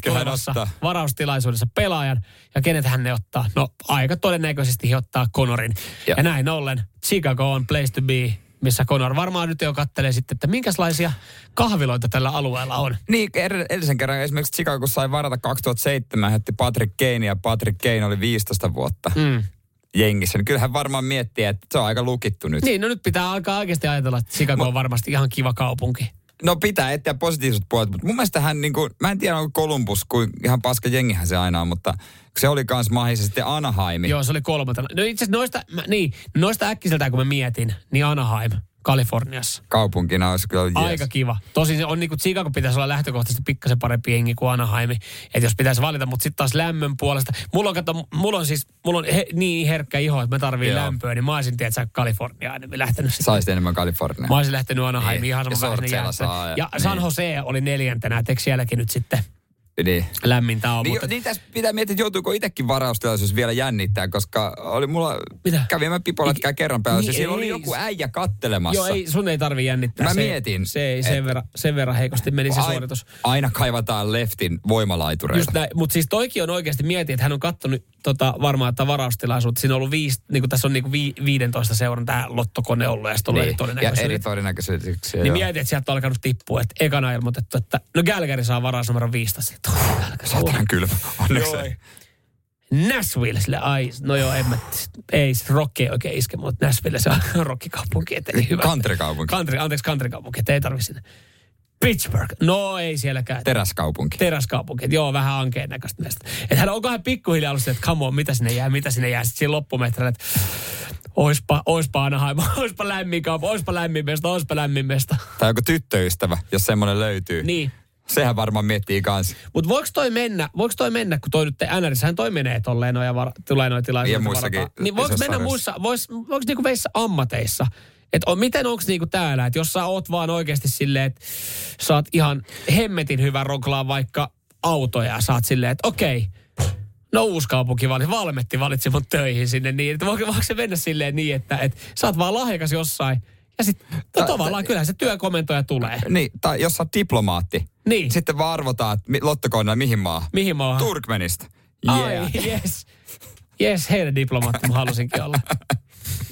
tulevassa varaustilaisuudessa pelaajan. Ja kenet hän ne ottaa? No aika todennäköisesti he ottaa Connorin. Ja näin ollen Chicago on place to be, missä Connor varmaan nyt jo kattelee sitten, että minkälaisia kahviloita tällä alueella on. Niin, edellisen kerran esimerkiksi Chicago sai varata 2007, heti Patrick Kane, ja Patrick Kane oli 15 vuotta jengissä. Niin kyllähän varmaan miettii, että se on aika lukittu nyt. Niin, no nyt pitää alkaa oikeasti ajatella, että Chicago on varmasti ihan kiva kaupunki. No pitää etsiä positiiviset puolet, mutta mun mielestä hän niin kuin, mä en tiedä onko Columbus, kuin ihan paska jengihän se aina on, mutta se oli kans mahissa sitten Anaheim. Joo, se oli kolmantena. No itse asiassa noista äkkiseltään kun mä mietin, niin Anaheim, Kaliforniassa. Kaupunkina olisi kyllä jees. Aika kiva. Tosin se on niin kuin Chicago pitäisi olla lähtökohtaisesti pikkasen parempi jengi kuin Anaheim, että jos pitäisi valita, mutta sitten taas lämmön puolesta. Mulla on niin herkkä iho, että mä tarviin lämpöä, niin mä olisin tiedätkö Kaliforniaa enemmän lähtenyt. Saisit enemmän Kaliforniaa. Mä olisin lähtenyt Anaheimiin ihan saman välisenä jälkeen. Ja San Jose oli 4. Eikö sielläkin nyt sitten? Niin. Lämmintä on. Niin, mutta... niin tässä pitää miettiä, että joutuuko itsekin varaustilaisuus vielä jännittää, koska oli mulla... Mitä? Kävi mä pipolätkää kerran päällä, niin, siellä oli joku äijä kattelemassa. Joo, ei, sun ei tarvi jännittää. Mä mietin. Se ei sen verran heikosti meni se suoritus. Aina kaivataan leftin voimalaitureita. Mutta siis toikin on oikeasti mietin, että hän on kattonut varmaan tätä varaustilaisuutta. Siinä on ollut niin tässä on niinku 15 seuran tämä lottokone ollut ja sitten on niin, todennäköisyydet. Ja eri todennäköisyyksiä. Niin mietin, että sieltä on alkanut tippua. Että ekana ilmoitettu, että no Calgary saa varausnumero 15. Satanan kylmä, onneksi ei. Nashville, sille ai, no joo, ei se rocki oikein iske, mutta Nashville se on rockikaupunki, ettei hyvä. Countrykaupunki. Countrykaupunki, ettei tarvitse sinne. Pittsburgh, no ei sielläkään. Teräskaupunki, joo, vähän ankeen näköistä mielestä. Että hän onkohan pikkuhiljaa ollut että come on, mitä sinne jää, sitten siinä loppumetrellä, että oispa Anaheim, oispa lämmin kaupunki, oispa lämmin mesta. Tai onko tyttöystävä, jos semmoinen löytyy. Niin. Sehän varmaan miettii kanssa. Mutta voiko toi mennä, kun toi nyt NR:ssähän toi menee tolleen noja, tulee noja tilaisuudet. Ja muissakin. Niin voiko mennä muissa, voiko niinku veissä ammateissa? Että miten onko niinku täällä, että jos sä oot vaan oikeasti silleen, että sä oot ihan hemmetin hyvä roklaan vaikka autoja, sä oot silleen, että okei, no Uuskaupunki Valmetti valitsi mut töihin sinne niin, että voiko se mennä silleen niin, että sä oot vaan lahjakas jossain. Ja sitten tavallaan kyllähän se työkomentoja tulee. Niin, tai jos sä oot diplomaatti. Niin. Sitten vaan arvotaan, että lottokoneella mihin maahan. Mihin maahan? Turkmenista. Yeah. Ai, yes. Yes, heidän diplomaatti mä halusinkin olla.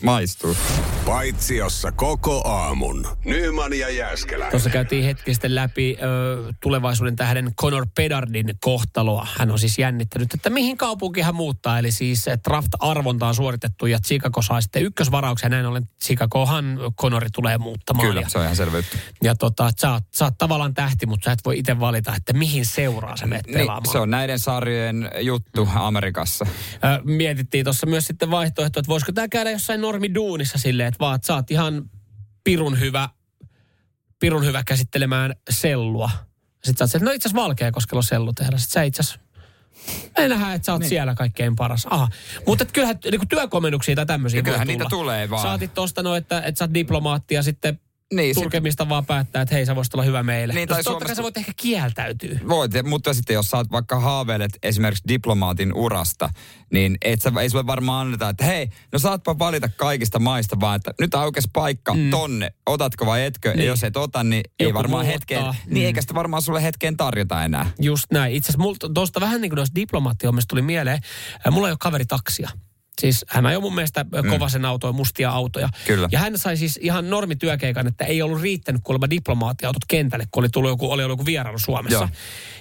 Maistuu. Paitsiossa koko aamun. Nyman ja Jääskeläinen. Tuossa käytiin hetki sitten läpi tulevaisuuden tähden Connor Pedardin kohtaloa. Hän on siis jännittänyt, että mihin kaupunkiin hän muuttaa. Eli siis draft-arvonta on suoritettu ja Chicago saa sitten ykkösvarauksia. Näin ollen Chicagohan Connori tulee muuttamaan. Kyllä, se on ihan selvyyttä. Ja sä oot tavallaan tähti, mutta sä et voi itse valita, että mihin seuraa sä menet pelaamaan. Niin, se on näiden sarjojen juttu Amerikassa. Mietittiin tuossa myös sitten vaihtoehto, että voisiko tämä käydä jossain normiduunissa silleen, että vaan sä oot ihan pirun hyvä käsittelemään sellua. Sitten sä oot että no itse asiassa Valkeakoskella sellutehdas. Sitten sä itse asiassa, ei nähdä, että sä oot siellä kaikkein paras. Aha. Mutta kyllähän niin työkomennuksia tai tämmöisiä voi tulla. Niitä tulee vaan. Saatit tosta no, että sä oot diplomaatti ja sitten niin, Turkemista vaan päättää, että hei sä voisit olla hyvä meille. Niin, totta Suomessa... kai sä voit ehkä kieltäytyä. Voit, mutta sitten jos sä oot vaikka haaveilet esimerkiksi diplomaatin urasta, niin ei sulle varmaan anneta, että hei, no saatpa valita kaikista maista vaan, että nyt aukes paikka tonne, otatko vai etkö? Niin. Ja jos et ota, niin joku ei varmaan hetkeen, niin eikä sitä varmaan sulle hetkeen tarjota enää. Just näin. Itse asiassa tuosta vähän niin kuin noissa diplomaattihommissa tuli mieleen, mulla ei ole kaveri taksia. Siis hän ajoi mun mielestä Kovasen autoja, mustia autoja. Kyllä. Ja hän sai siis ihan normityökeikan, että ei ollut riittänyt kuulemma diplomaattiautot kentälle, kun oli ollut joku vierailu Suomessa. Joo.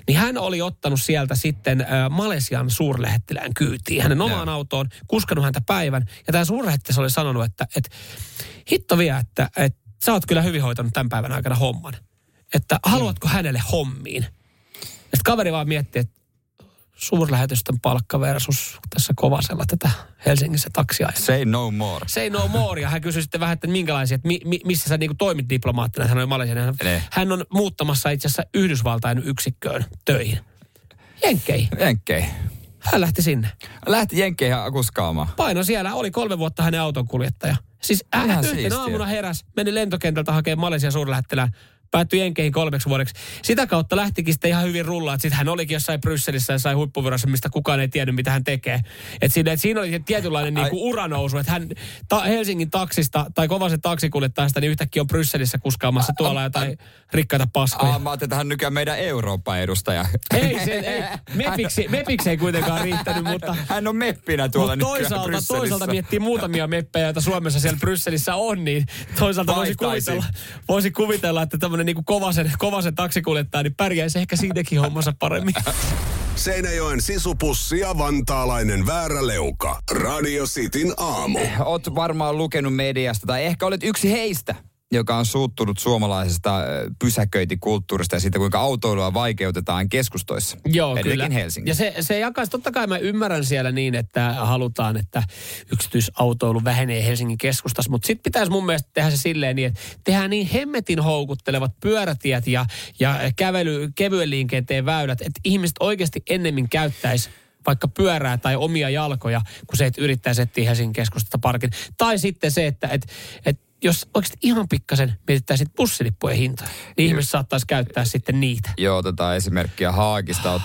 Niin hän oli ottanut sieltä sitten Malesian suurlähettilään kyytiin hänen omaan autoon, kuskanut häntä päivän. Ja tämä suurlähettiläs oli sanonut, että hitto vielä, että sä oot kyllä hyvin hoitanut tämän päivän aikana homman. Että haluatko hänelle hommiin? Ja sitten kaveri vaan miettii, että suurlähetysten palkka versus tässä Kovasella tätä Helsingissä taksia. Say no more. Ja hän kysyi sitten vähän, että minkälaisia, että missä sä niin kuin toimit diplomaattina. Hän oli Malesian. Hän on muuttamassa itse asiassa Yhdysvaltain yksikköön töihin. Jenkkeihin. Hän lähti sinne. Lähti Jenkkeihin kuskaamaan. Paino siellä. Oli 3 vuotta hänen autonkuljettaja. Siis hän yhtenä aamuna heräsi, meni lentokentältä hakemaan Malesian suurlähettilään. Päättyi Jenkeihin 3 vuodeksi. Sitä kautta lähtikin sitten ihan hyvin rullaat. Sitten hän olikin jossain Brysselissä ja sai huippuvirassa, mistä kukaan ei tiennyt, mitä hän tekee. Siinä oli tietynlainen niinku uranousu, että hän Helsingin taksista tai Kovasen taksikuljettajasta niin yhtäkkiä on Brysselissä kuskaamassa tuolla jotain rikkaita paskoja. Mä ajattelin, että hän nykyään meidän Eurooppa-edustaja. Ei. Mepiksi ei kuitenkaan riittänyt, mutta... Hän on meppinä tuolla nyt Brysselissä. Toisaalta miettii muutamia meppejä, joita Suomessa siellä Brysselissä on, niin toisaalta voisi kuvitella, että niin kuin Kovasen taksikuljettaja, niin pärjäisi ehkä siitäkin hommansa paremmin. Seinäjoen sisupussi ja vantaalainen vääräleuka. Radio Cityn aamu. Oot varmaan lukenut mediasta, tai ehkä olet yksi heistä, joka on suuttunut suomalaisesta pysäköintikulttuurista ja siitä, kuinka autoilua vaikeutetaan keskustoissa. Joo, kyllä. Helsingissä. Ja se jakaisi, totta kai mä ymmärrän siellä niin, että halutaan, että yksityisautoilu vähenee Helsingin keskustassa, mutta sitten pitäisi mun mielestä tehdä se silleen niin, että tehdään niin hemmetin houkuttelevat pyörätiet ja kevyen liikenteen väylät, että ihmiset oikeasti ennemmin käyttäisi vaikka pyörää tai omia jalkoja, kun se, että yrittäisi etsiä Helsingin keskustasta parkin. Tai sitten se, että jos oikeasti ihan pikkasen mietitään sitten bussilippujen hintoja, niin ihmiset saattaisi käyttää sitten niitä. Joo, otetaan esimerkkiä Haagista.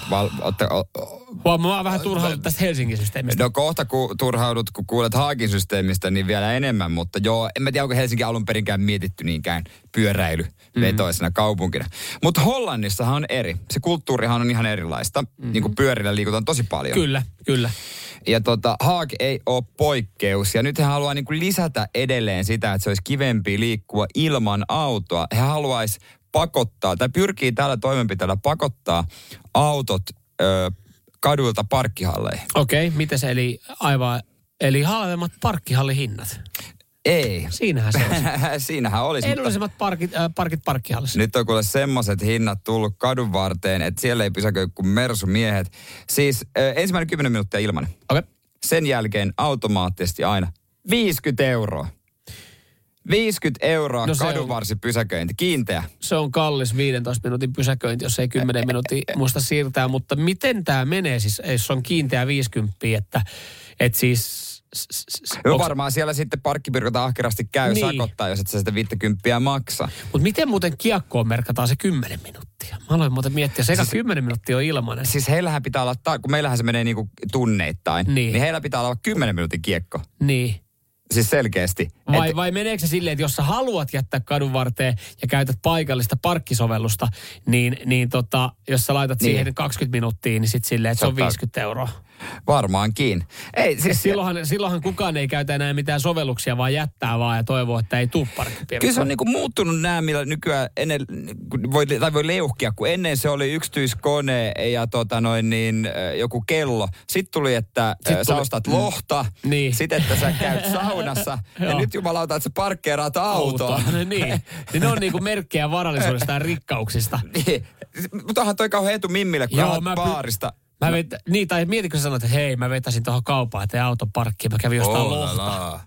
Huomaa vähän turhaudut tästä Helsingin systeemistä. No kohta turhaudut, kun kuulet Haagin systeemistä, niin vielä enemmän. Mutta joo, en mä tiedä, onko Helsinki alun perinkään mietitty niinkään pyöräilyvetoisena kaupunkina. Mutta Hollannissahan on eri. Se kulttuurihan on ihan erilaista. Mm-hmm. Niin kuin pyörillä liikutaan tosi paljon. Kyllä, kyllä. Ja Haag ei ole poikkeus. Ja nyt he haluaa niin kuin lisätä edelleen sitä, että se olisi kivempi liikkua ilman autoa. He haluaisi pakottaa, tai pyrkii tällä toimenpiteellä pakottaa autot kaduilta parkkihalleihin. Okei, miten se eli halvemmat parkkihallihinnat? Ei. Siinähän se olisi. Siinähän olisi. Edullisemmat parkit parkkihallissa. Nyt on kuule semmoiset hinnat tullut kadun varteen, että siellä ei pysäköi kuin mersumiehet. Siis ensimmäinen 10 minuuttia ilman. Okei. Okay. Sen jälkeen automaattisesti aina 50 euroa. 50 euroa no kadunvarsi pysäköinti, kiinteä. Se on kallis 15 minuutin pysäköinti, jos ei 10 minuuttia muista siirtää. Mutta miten tämä menee siis, jos on kiinteä 50, että siis... No varmaan siellä sitten parkkipirkota ahkerasti käy niin. Sakottaa, jos et sä sitä 50 maksaa. Mutta miten muuten kiekkoon merkataan se 10 minuuttia? Mä aloin muuten miettiä, se 10 minuuttia on ilmainen. Siis heillähän pitää olla, kun meillähän se menee niinku tunneittain, niin heillä pitää olla 10 minuutin kiekko. Niin. Siis selkeästi. Vai meneekö se silleen, että jos sä haluat jättää kadun varteen ja käytät paikallista parkkisovellusta, niin jos sä laitat siihen 20 minuuttia, niin sit silleen, että se on 50 euroa. Varmaankin. Ei, siis silloinhan kukaan ei käytä enää mitään sovelluksia, vaan jättää vaan ja toivoo, että ei tule parkkipiirrettä. Kyllä se on niinku muuttunut nämä, millä nykyään voi leuhkia, kun ennen se oli yksityiskone ja joku kello. Sitten tuli, että sä ostat lohta, sitten että sä käyt saunassa ja nyt jumalauta, että sä parkkeeraat autoa. Niin ne on niinku merkkejä varallisuudesta ja rikkauksista. Niin. Mutta onhan toi kauhean etu mimmille, kun olet baarista. Tai mietitkö sä sanoit, että hei, mä vetäisin tuohon kaupaan, ettei auton parkkiin, mä kävin jostain lohtaa.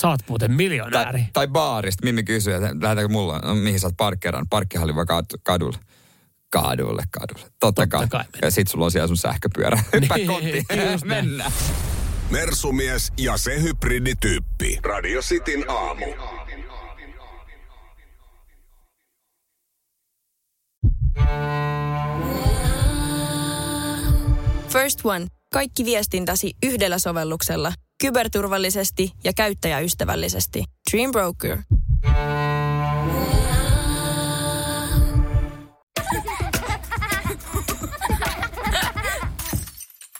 Sä oot muuten miljonääri. Tai baarista, Mimmi kysyy, että lähdetäänkö mulla, mihin sä oot parkkeeraan, parkkihallin vai kadulle? Kadulle. Totta kai. Ja sit sulla on siellä sun sähköpyörä. Hyppää kotiin, mennään. Mersumies ja se hybridityyppi. Radio Cityn aamu. First One. Kaikki viestintäsi yhdellä sovelluksella. Kyberturvallisesti ja käyttäjäystävällisesti. Dream Broker.